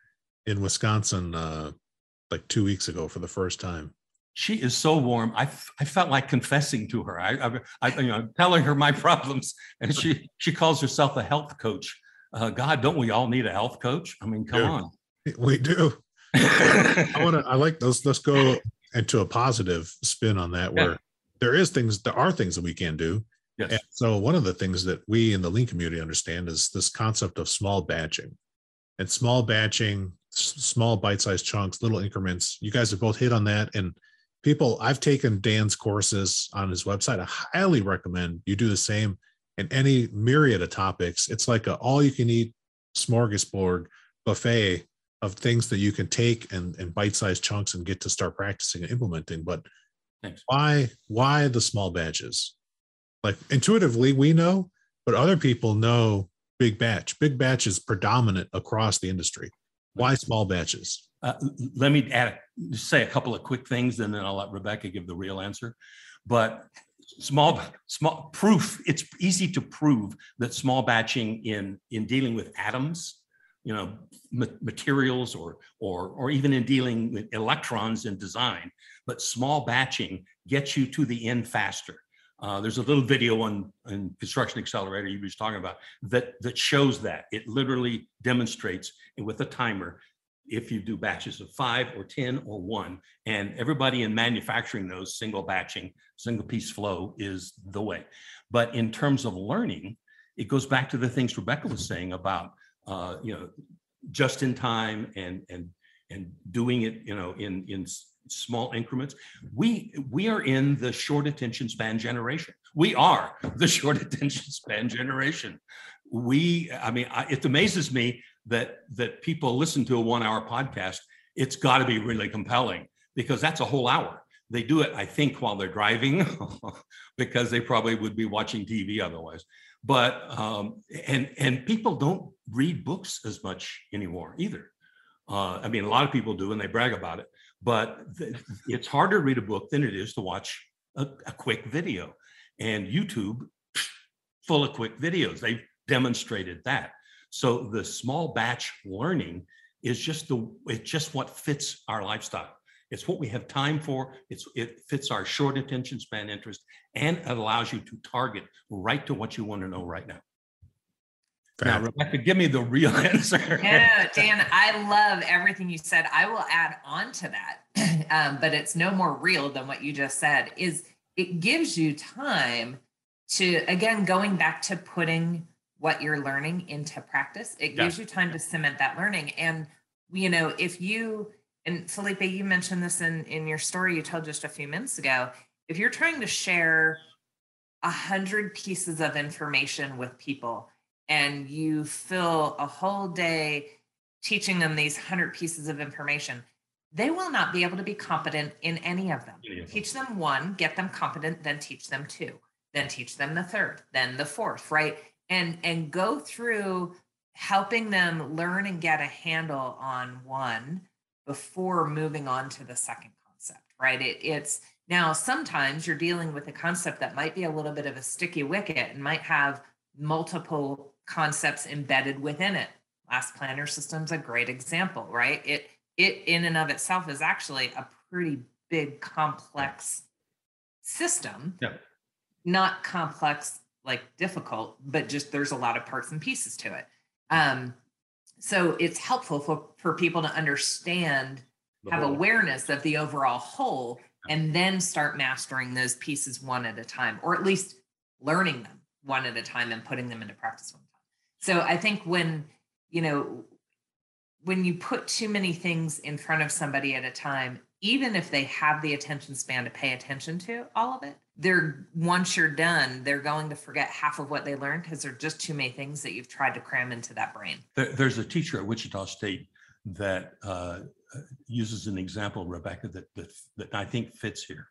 in Wisconsin like 2 weeks ago for the first time. She is so warm. I felt like confessing to her. I'm telling her my problems, and she calls herself a health coach. God, don't we all need a health coach? I mean, come on. We do. I like those. Let's go. And to a positive spin on that, where there are things that we can do. Yes. And so one of the things that we in the Lean community understand is this concept of small batching. And small batching, small bite-sized chunks, little increments. You guys have both hit on that. And people, I've taken Dan's courses on his website. I highly recommend you do the same in any myriad of topics. It's like an all-you-can-eat smorgasbord buffet of things that you can take and bite-sized chunks and get to start practicing and implementing. But why the small batches? Like, intuitively we know, but other people know big batch. Big batch is predominant across the industry. Why small batches? Let me say a couple of quick things, and then I'll let Rebecca give the real answer. But small proof. It's easy to prove that small batching in dealing with atoms, you know, materials, or even in dealing with electrons in design. But small batching gets you to the end faster. There's a little video on Construction Accelerator you were just talking about that shows that. It literally demonstrates with a timer if you do batches of 5 or 10 or 1, and everybody in manufacturing knows single batching, single piece flow is the way. But in terms of learning, it goes back to the things Rebecca was saying about just in time and doing it in small increments. We are in the short attention span generation. We are the short attention span generation. It amazes me that people listen to a 1-hour podcast. It's got to be really compelling, because that's a whole hour. They do it, I think, while they're driving, because they probably would be watching TV otherwise. But and people don't read books as much anymore either. A lot of people do, and they brag about it. But it's harder to read a book than it is to watch a quick video. And YouTube, full of quick videos, they've demonstrated that. So the small batch learning is just what fits our lifestyle. It's what we have time for. It fits our short attention span interest, and it allows you to target right to what you want to know right now. Now, Rebecca, give me the real answer. No, Dan, I love everything you said. I will add on to that, but it's no more real than what you just said. Is it gives you time to, again, going back to putting what you're learning into practice. It gives you time to cement that learning. And, if you, and Felipe, you mentioned this in your story you told just a few minutes ago, if you're trying to share 100 pieces of information with people, and you fill a whole day teaching them these 100 pieces of information, they will not be able to be competent in any of them. Teach them one, get them competent, then teach them two, then teach them the third, then the fourth, right? And go through helping them learn and get a handle on one before moving on to the second concept, right? It's now, sometimes you're dealing with a concept that might be a little bit of a sticky wicket and might have multiple concepts embedded within it. Last planner system's a great example, right? It in and of itself is actually a pretty big, complex system. Yeah. Not complex like difficult, but just there's a lot of parts and pieces to it. So it's helpful for people to understand, have awareness of the overall whole, and then start mastering those pieces one at a time, or at least learning them one at a time and putting them into practice one time. So I think when you put too many things in front of somebody at a time, even if they have the attention span to pay attention to all of it, once you're done, they're going to forget half of what they learned because there are just too many things that you've tried to cram into that brain. There's a teacher at Wichita State that uses an example, Rebecca, that I think fits here.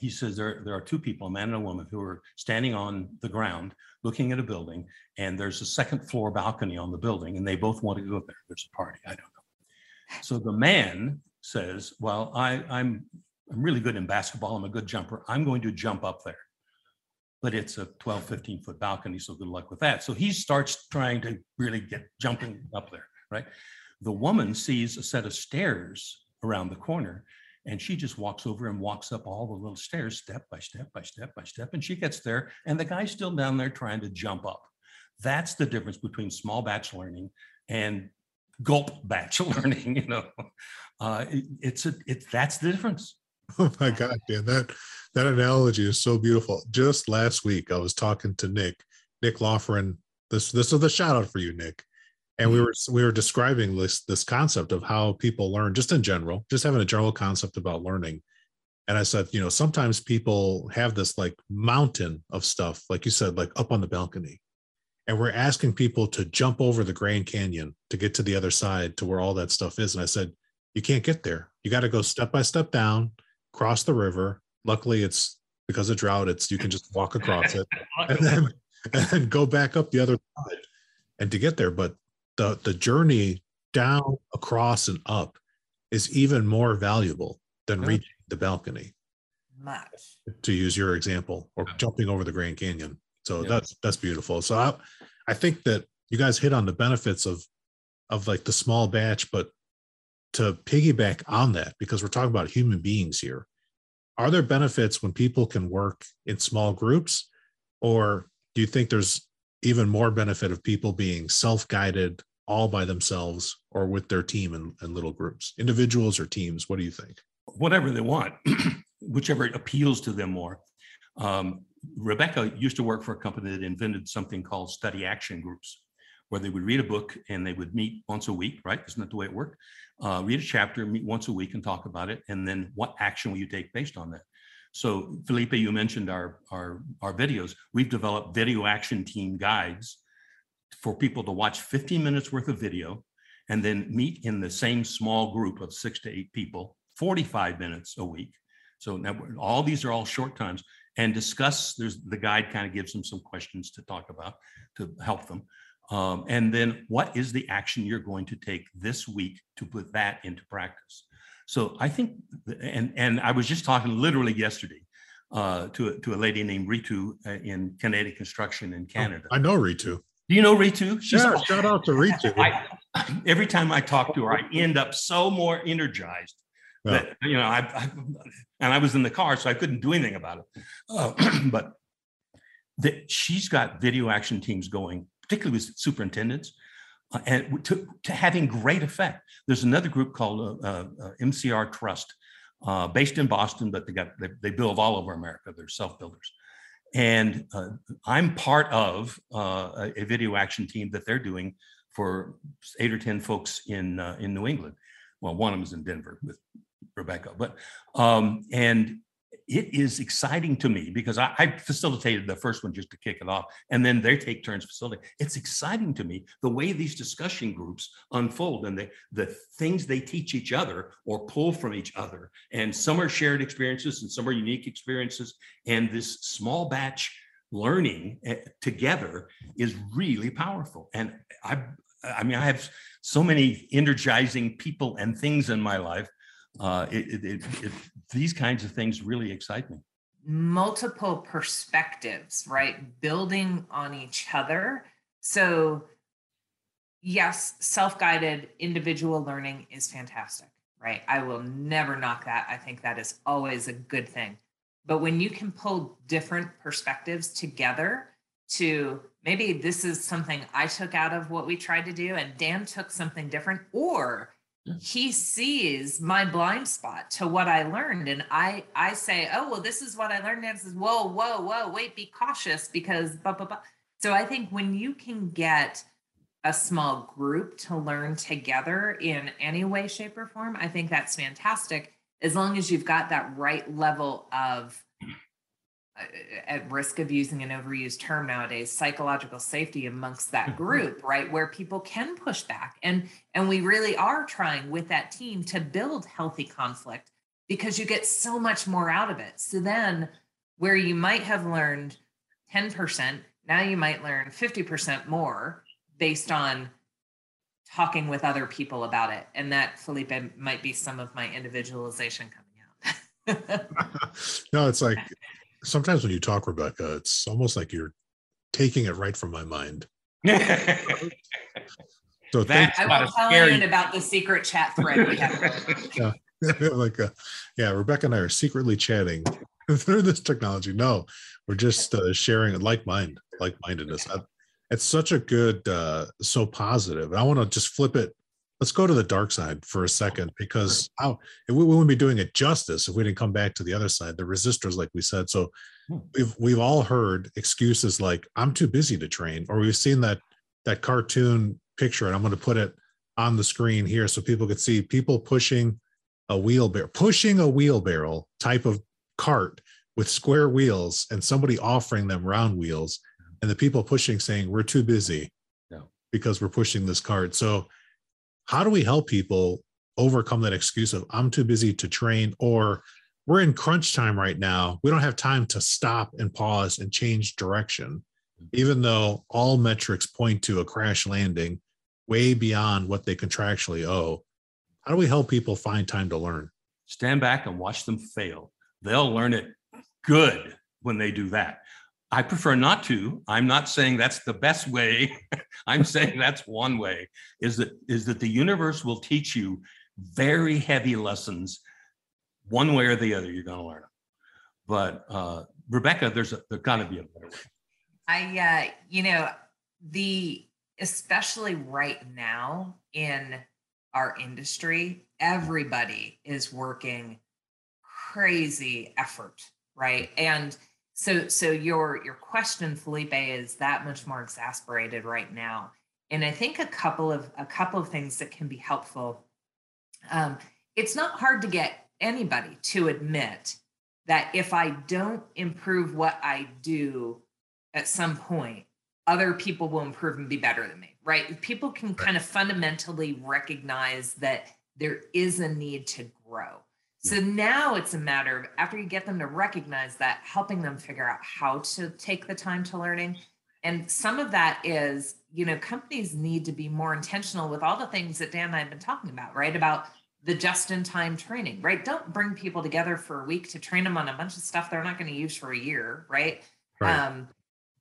He says there are two people, a man and a woman, who are standing on the ground looking at a building, and there's a second floor balcony on the building, and they both want to go there. There's a party. I don't know. So the man says, well, I'm really good in basketball. I'm a good jumper. I'm going to jump up there. But it's a 12, 15-foot balcony, so good luck with that. So he starts trying to really get jumping up there, right? The woman sees a set of stairs around the corner, and she just walks over and walks up all the little stairs, step by step by step by step. And she gets there, and the guy's still down there trying to jump up. That's the difference between small batch learning and gulp batch learning. That's the difference. Oh my God, Dan, that analogy is so beautiful. Just last week, I was talking to Nick Loughran. This is the shout out for you, Nick. And we were describing this concept of how people learn just in general, just having a general concept about learning. And I said, sometimes people have this like mountain of stuff, like you said, like up on the balcony. And we're asking people to jump over the Grand Canyon to get to the other side to where all that stuff is. And I said, you can't get there. You got to go step by step down, cross the river. Luckily, it's because of drought, it's you can just walk across it and then go back up the other side and to get there. But the journey down, across, and up is even more valuable than reaching the balcony, to use your example, or jumping over the Grand Canyon. So that's beautiful. So I think that you guys hit on the benefits of like the small batch, but to piggyback on that, because we're talking about human beings here, are there benefits when people can work in small groups, or do you think there's even more benefit of people being self-guided all by themselves or with their team in little groups, individuals or teams? What do you think? Whatever they want, whichever appeals to them more. Rebecca used to work for a company that invented something called study action groups, where they would read a book and they would meet once a week, right? Isn't that the way it worked? Read a chapter, meet once a week and talk about it. And then what action will you take based on that? So Felipe, you mentioned our videos. We've developed video action team guides for people to watch 15 minutes worth of video and then meet in the same small group of 6 to 8 people, 45 minutes a week. So now all these are all short times, and discuss, there's the guide kind of gives them some questions to talk about to help them. And then what is the action you're going to take this week to put that into practice? So I think, and I was just talking literally yesterday to a lady named Ritu in Canadian Construction in Canada. Oh, I know Ritu. Do you know Ritu? Yeah, shout out to Ritu. Every time I talk to her, I end up so more energized that, you know, and I was in the car, so I couldn't do anything about it. But she's got video action teams going, particularly with superintendents, and to having great effect. There's another group called MCR Trust, based in Boston, but they build all over America. They're self-builders. And I'm part of a video action team that they're doing for 8 or 10 folks in New England. Well, one of them is in Denver with Rebecca, but and it is exciting to me because I facilitated the first one just to kick it off, and then they take turns facilitating. It's exciting to me the way these discussion groups unfold and the things they teach each other or pull from each other. And some are shared experiences and some are unique experiences. And this small batch learning together is really powerful. And I mean, I have so many energizing people and things in my life. These kinds of things really excite me. Multiple perspectives, right? Building on each other. So yes, self-guided individual learning is fantastic, right? I will never knock that. I think that is always a good thing. But when you can pull different perspectives together to maybe this is something I took out of what we tried to do and Dan took something different, or he sees my blind spot to what I learned. And I say, oh, well, this is what I learned. And he says, whoa, wait, be cautious because blah, blah, blah. So I think when you can get a small group to learn together in any way, shape, or form, I think that's fantastic. As long as you've got that right level of, at risk of using an overused term nowadays, psychological safety amongst that group, right? Where people can push back. And we really are trying with that team to build healthy conflict because you get so much more out of it. So then where you might have learned 10%, now you might learn 50% more based on talking with other people about it. And that, Felipe, might be some of my individualization coming out. No, it's like, sometimes when you talk, Rebecca, it's almost like you're taking it right from my mind. So I will tell you about the secret chat thread we have. Rebecca and I are secretly chatting through this technology. No, we're just sharing like-mindedness. It's such a good, so positive. And I want to just flip it. Let's go to the dark side for a second, because we wouldn't be doing it justice if we didn't come back to the other side, the resistors, like we said. So we've all heard excuses like, I'm too busy to train, or we've seen that cartoon picture, and I'm going to put it on the screen here so people could see people pushing a wheelbarrow type of cart with square wheels and somebody offering them round wheels. and the people pushing saying, we're too busy because we're pushing this cart. So how do we help people overcome that excuse of I'm too busy to train, or we're in crunch time right now. We don't have time to stop and pause and change direction, even though all metrics point to a crash landing way beyond what they contractually owe. How do we help people find time to learn? Stand back and watch them fail. They'll learn it good when they do that. I prefer not to. I'm not saying that's the best way. I'm saying that's one way, is that the universe will teach you very heavy lessons one way or the other. You're going to learn them. But Rebecca, there's got to be a better way. Especially right now in our industry, everybody is working crazy effort, right? And so your question, Felipe, is that much more exasperated right now. And I think a couple of things that can be helpful. It's not hard to get anybody to admit that if I don't improve what I do at some point, other people will improve and be better than me, right? People can kind of fundamentally recognize that there is a need to grow. So now it's a matter of, after you get them to recognize that, helping them figure out how to take the time to learning. And some of that is, companies need to be more intentional with all the things that Dan and I have been talking about, right? About the just-in-time training, right? Don't bring people together for a week to train them on a bunch of stuff they're not going to use for a year, right?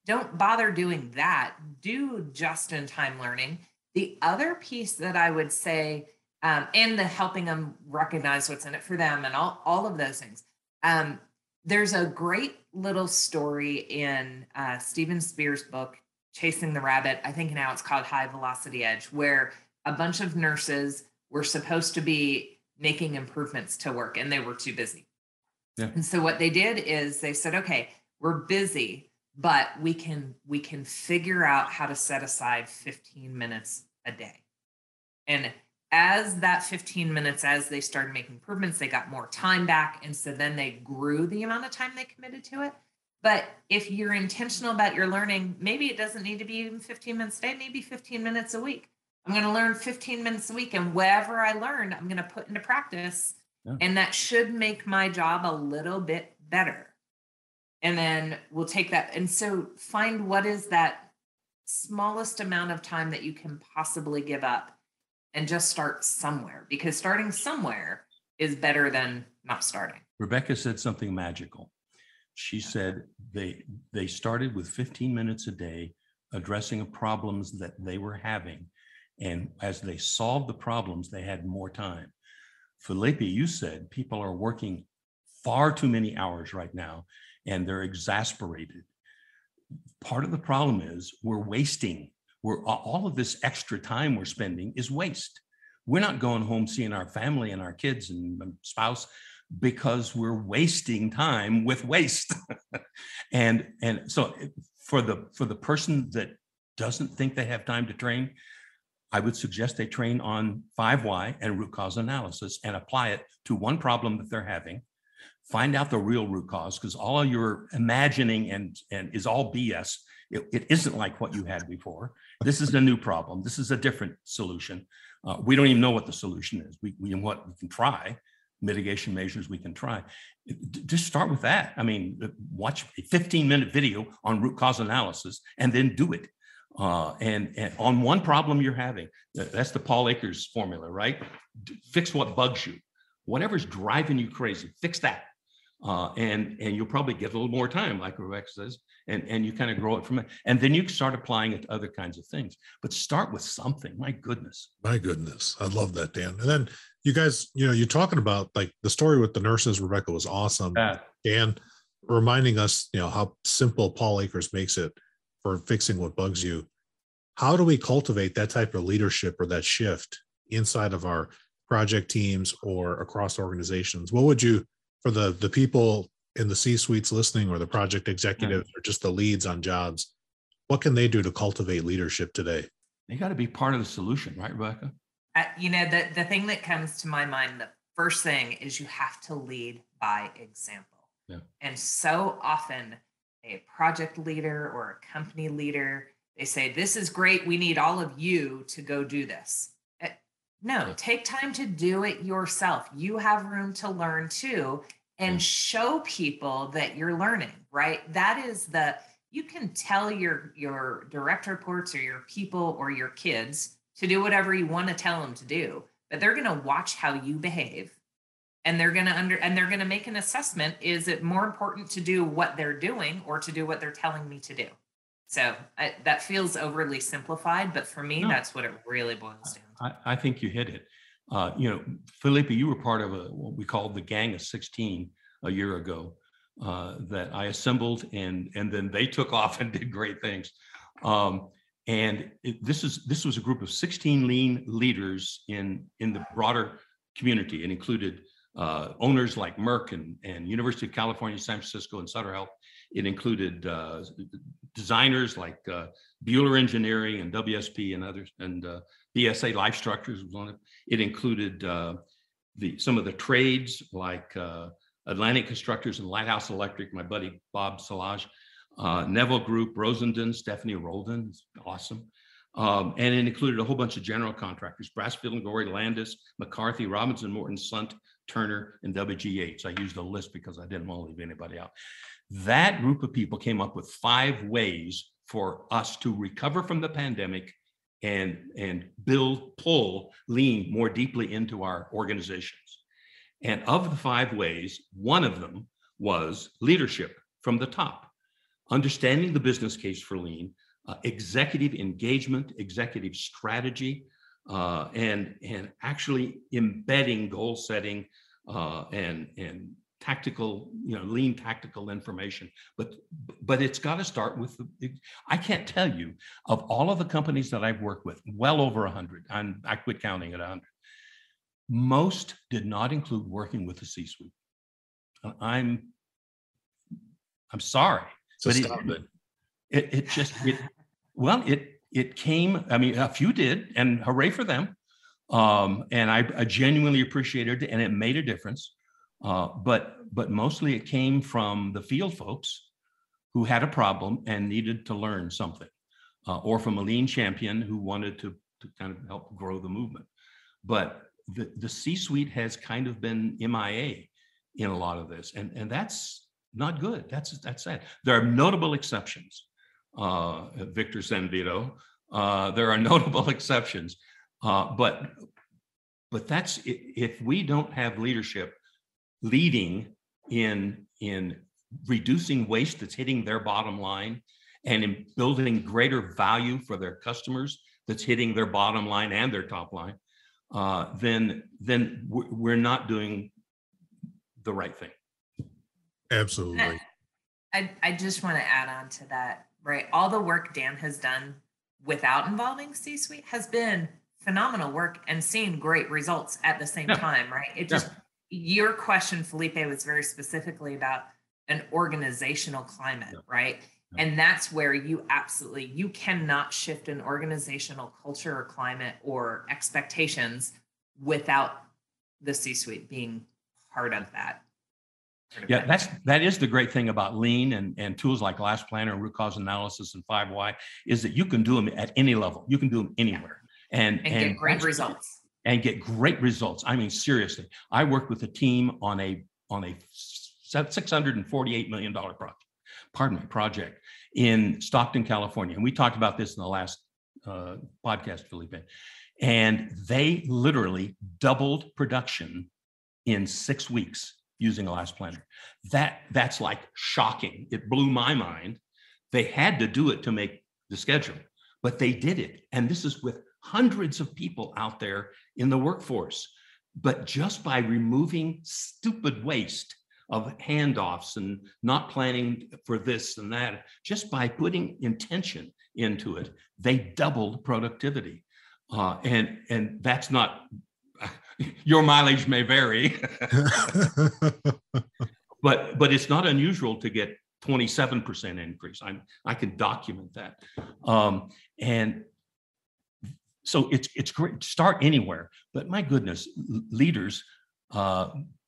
Don't bother doing that. Do just-in-time learning. The other piece that I would say, and the helping them recognize what's in it for them and all of those things. There's a great little story in Stephen Spears' book, Chasing the Rabbit. I think now it's called High Velocity Edge, where a bunch of nurses were supposed to be making improvements to work and they were too busy. Yeah. And so what they did is they said, okay, we're busy, but we can figure out how to set aside 15 minutes a day. And as that 15 minutes, as they started making improvements, they got more time back. And so then they grew the amount of time they committed to it. But if you're intentional about your learning, maybe it doesn't need to be even 15 minutes a day, maybe 15 minutes a week. I'm going to learn 15 minutes a week. And whatever I learned, I'm going to put into practice. Yeah. And that should make my job a little bit better. And then we'll take that. And so find what is that smallest amount of time that you can possibly give up. And just start somewhere, because starting somewhere is better than not starting. Rebecca said something magical. She said they started with 15 minutes a day addressing problems that they were having. And as they solved the problems, they had more time. Felipe, you said people are working far too many hours right now, and they're exasperated. Part of the problem is we're wasting. All of this extra time we're spending is waste. We're not going home seeing our family and our kids and spouse because we're wasting time with waste. And so for the person that doesn't think they have time to train, I would suggest they train on 5 Why and root cause analysis and apply it to one problem that they're having. Find out the real root cause, because all you're imagining and is all BS. It isn't like what you had before. This is a new problem. This is a different solution. We don't even know what the solution is. We can try mitigation measures. We can try. Just start with that. I mean, watch a 15-minute video on root cause analysis and then do it. And on one problem you're having, that's the Paul Akers formula, right? Fix what bugs you. Whatever's driving you crazy, fix that. And you'll probably get a little more time, like Rebecca says, and you kind of grow it from it. And then you start applying it to other kinds of things. But start with something. My goodness. I love that, Dan. And then you guys, you're talking about like the story with the nurses, Rebecca, was awesome. Dan reminding us, how simple Paul Akers makes it for fixing what bugs you. How do we cultivate that type of leadership or that shift inside of our project teams or across organizations? What would you, for the people in the C-suites listening, or the project executives, or just the leads on jobs, what can they do to cultivate leadership today? They got to be part of the solution, right, Rebecca? The thing that comes to my mind, the first thing is you have to lead by example. Yeah. And so often a project leader or a company leader. They say, this is great. We need all of you to go do this. No, take time to do it yourself. You have room to learn too, and show people that you're learning, right? That is the, you can tell your direct reports or your people or your kids to do whatever you want to tell them to do, but they're going to watch how you behave, and they're going to make an assessment. Is it more important to do what they're doing or to do what they're telling me to do? So that feels overly simplified, but for me, that's what it really boils down to. I think you hit it. Felipe, you were part of what we called the Gang of 16 a year ago that I assembled, and then they took off and did great things. This was a group of 16 lean leaders in the broader community, and included owners like Merck and University of California, San Francisco, and Sutter Health. It included designers like Bueller Engineering and WSP and others, and BSA Life Structures was on it. It included some of the trades like Atlantic Constructors and Lighthouse Electric, my buddy Bob Salage, Neville Group, Rosendon, Stephanie Rolden, awesome. And it included a whole bunch of general contractors, Brassfield and Gorey, Landis, McCarthy, Robinson, Morton, Sunt, Turner, and WGH. I used a list because I didn't want to leave anybody out. That group of people came up with 5 ways for us to recover from the pandemic and pull lean more deeply into our organizations. And of the 5 ways, one of them was leadership from the top, understanding the business case for lean, executive engagement, executive strategy, and actually embedding goal setting and tactical, lean tactical information. But it's got to start with, I can't tell you, of all of the companies that I've worked with, well over 100, and I quit counting at 100, most did not include working with the C-suite. I'm sorry. So stop it. It came, a few did, and hooray for them. And I genuinely appreciated it, and it made a difference. But mostly it came from the field folks who had a problem and needed to learn something, or from a lean champion who wanted to kind of help grow the movement. But the C-suite has kind of been MIA in a lot of this, and that's not good. That's sad. There are notable exceptions. Victor Sanvito. There are notable exceptions, but that's, if we don't have leadership leading in reducing waste that's hitting their bottom line, and in building greater value for their customers that's hitting their bottom line and their top line, then we're not doing the right thing. Absolutely. I just want to add on to that, right? All the work Dan has done without involving C-suite has been phenomenal work and seeing great results at the same time, right? Your question, Felipe, was very specifically about an organizational climate, right? Yeah. And that's where you cannot shift an organizational culture or climate or expectations without the C-suite being part of that. Yeah, that is the great thing about lean and tools like Last Planner, root cause analysis, and 5Y, is that you can do them at any level. You can do them anywhere, and get great results. And get great results. I mean, seriously, I worked with a team on a $648 million project in Stockton, California, and we talked about this in the last podcast, Felipe. And they literally doubled production in 6 weeks. Using a Last Planner. That's like shocking. It blew my mind. They had to do it to make the schedule, but they did it. And this is with hundreds of people out there in the workforce. But just by removing stupid waste of handoffs and not planning for this and that, just by putting intention into it, they doubled productivity. And that's not, your mileage may vary, but it's not unusual to get 27% increase. I can document that, and so it's great. Start anywhere, but my goodness, leaders,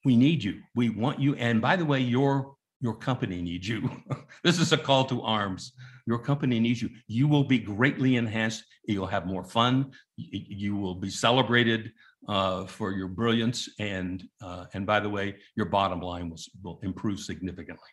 we need you. We want you. And by the way, your Your company needs you. This is a call to arms. Your company needs you. You will be greatly enhanced. You'll have more fun. You will be celebrated for your brilliance. And by the way, your bottom line will improve significantly.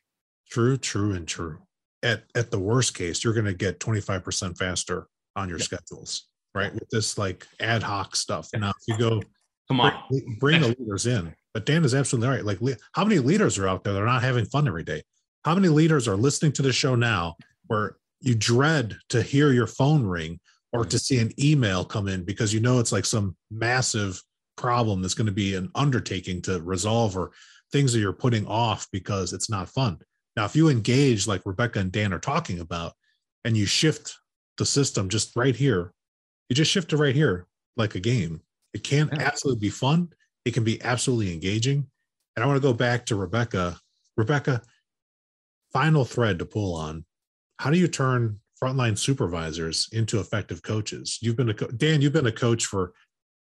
True, true, and true. At the worst case, you're going to get 25% faster on your schedules, right? With this like ad hoc stuff. Now, if you go, come on, bring the leaders in. But Dan is absolutely right. Like, how many leaders are out there that are not having fun every day? How many leaders are listening to the show now where you dread to hear your phone ring or to see an email come in because you know it's like some massive problem that's going to be an undertaking to resolve, or things that you're putting off because it's not fun? Now, if you engage like Rebecca and Dan are talking about, and you shift the system just right here, you just shift to right here like a game. It can absolutely be fun. It can be absolutely engaging. And I want to go back to Rebecca. Rebecca, final thread to pull on. How do you turn frontline supervisors into effective coaches? You've been Dan, you've been a coach for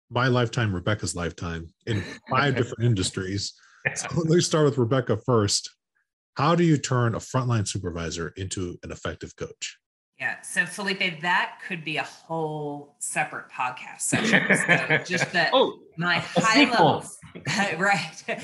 my lifetime, Rebecca's lifetime, in 5 different industries. So let's start with Rebecca first. How do you turn a frontline supervisor into an effective coach? Yeah. So Felipe, that could be a whole separate podcast session. So just that my high level, right.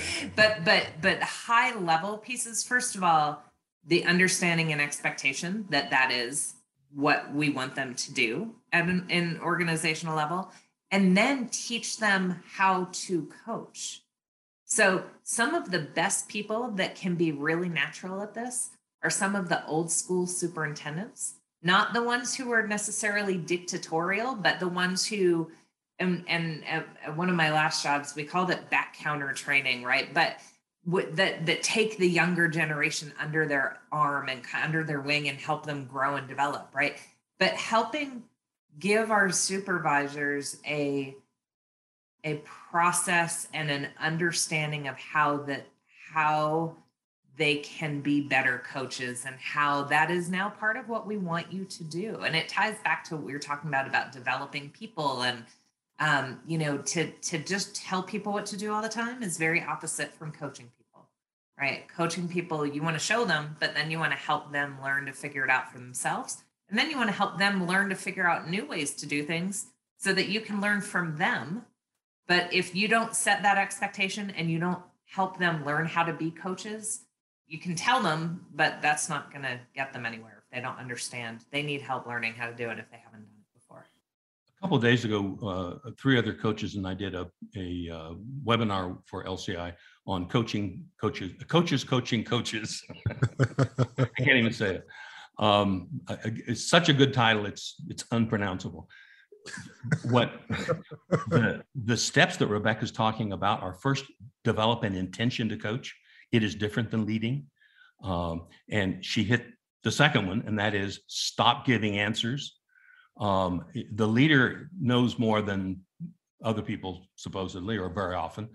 But high level pieces, first of all, the understanding and expectation that that is what we want them to do at an organizational level, and then teach them how to coach. So some of the best people that can be really natural at this are some of the old school superintendents. Not the ones who were necessarily dictatorial, but the ones who, and one of my last jobs, we called it back counter training, right? But that take the younger generation under their arm and under their wing and help them grow and develop, right? But helping give our supervisors a process and an understanding of how they can be better coaches, and how that is now part of what we want you to do. And it ties back to what we were talking about developing people, and, to just tell people what to do all the time is very opposite from coaching people, right? Coaching people, you want to show them, but then you want to help them learn to figure it out for themselves. And then you want to help them learn to figure out new ways to do things so that you can learn from them. But if you don't set that expectation and you don't help them learn how to be coaches, you can tell them, but that's not going to get them anywhere. If they don't understand, they need help learning how to do it if they haven't done it before. A couple of days ago, 3 other coaches and I did a webinar for LCI on coaching coaches coaching coaches. I can't even say it. It's such a good title. It's unpronounceable. What the steps that Rebecca's talking about are: first, develop an intention to coach. It is different than leading. And she hit the second one, and that is stop giving answers. The leader knows more than other people, supposedly, or very often.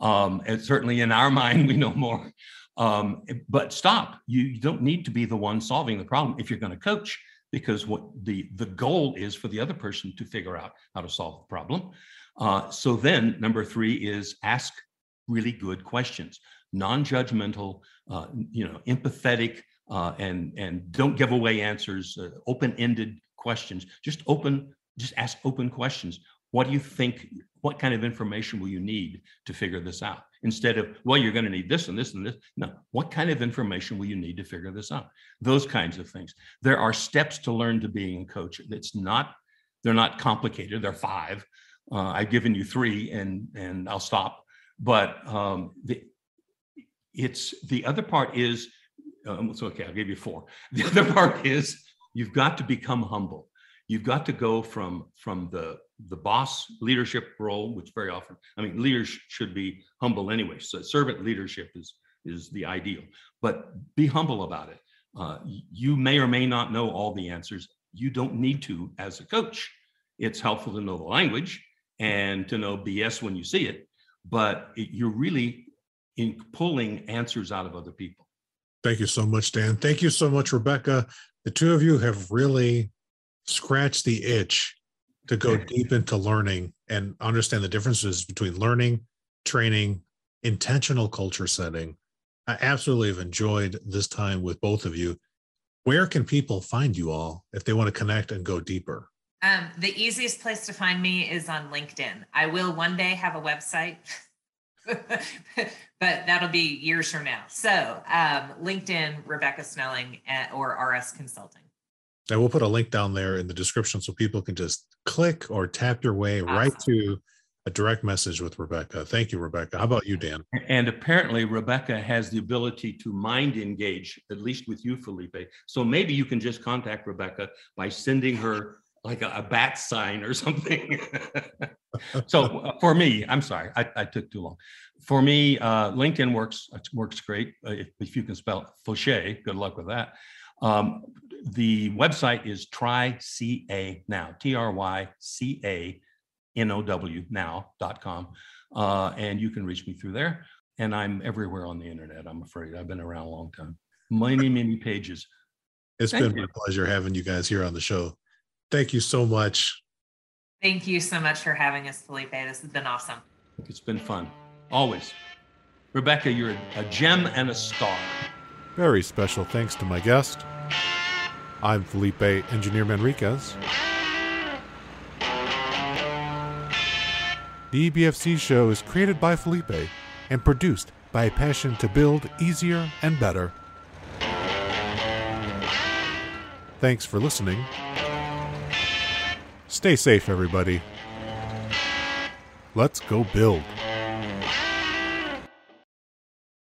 And certainly in our mind, we know more. But stop. You don't need to be the one solving the problem if you're going to coach, because what the goal is for the other person to figure out how to solve the problem. So then number 3 is ask really good questions. Non-judgmental, empathetic, and don't give away answers, open-ended questions. Just ask open questions. What do you think, what kind of information will you need to figure this out? Instead of, well, you're going to need this and this and this. No, what kind of information will you need to figure this out? Those kinds of things. There are steps to learn to being a coach. They're not complicated. There are 5. I've given you 3 and I'll stop. But the other part is, I'll give you 4. The other part is you've got to become humble. You've got to go from the boss leadership role, which very often, leaders should be humble anyway. So servant leadership is the ideal, but be humble about it. You may or may not know all the answers. You don't need to as a coach. It's helpful to know the language and to know BS when you see it, but you're really in pulling answers out of other people. Thank you so much, Dan. Thank you so much, Rebecca. The 2 of you have really scratched the itch to go deep into learning and understand the differences between learning, training, intentional culture setting, I absolutely have enjoyed this time with both of you. Where can people find you all if they want to connect and go deeper? The easiest place to find me is on LinkedIn. I will one day have a website, but that'll be years from now. So LinkedIn, Rebecca Snelling or RS Consulting. And we'll put a link down there in the description so people can just click or tap your way right to a direct message with Rebecca. Thank you, Rebecca. How about you, Dan? And apparently Rebecca has the ability to mind engage, at least with you, Felipe. So maybe you can just contact Rebecca by sending her like a bat sign or something. So for me, I'm sorry, I took too long. For me, LinkedIn works great. If you can spell Fauchier, good luck with that. The website is tryca now, trycanow.com. And you can reach me through there. And I'm everywhere on the internet, I'm afraid. I've been around a long time. Many, many pages. It's been my pleasure having you guys here on the show. Thank you so much. Thank you so much for having us, Felipe. This has been awesome. It's been fun, always. Rebecca, you're a gem and a star. Very special thanks to my guest. I'm Felipe Engineer Manriquez. The EBFC Show is created by Felipe and produced by a passion to build easier and better. Thanks for listening. Stay safe, everybody. Let's go build.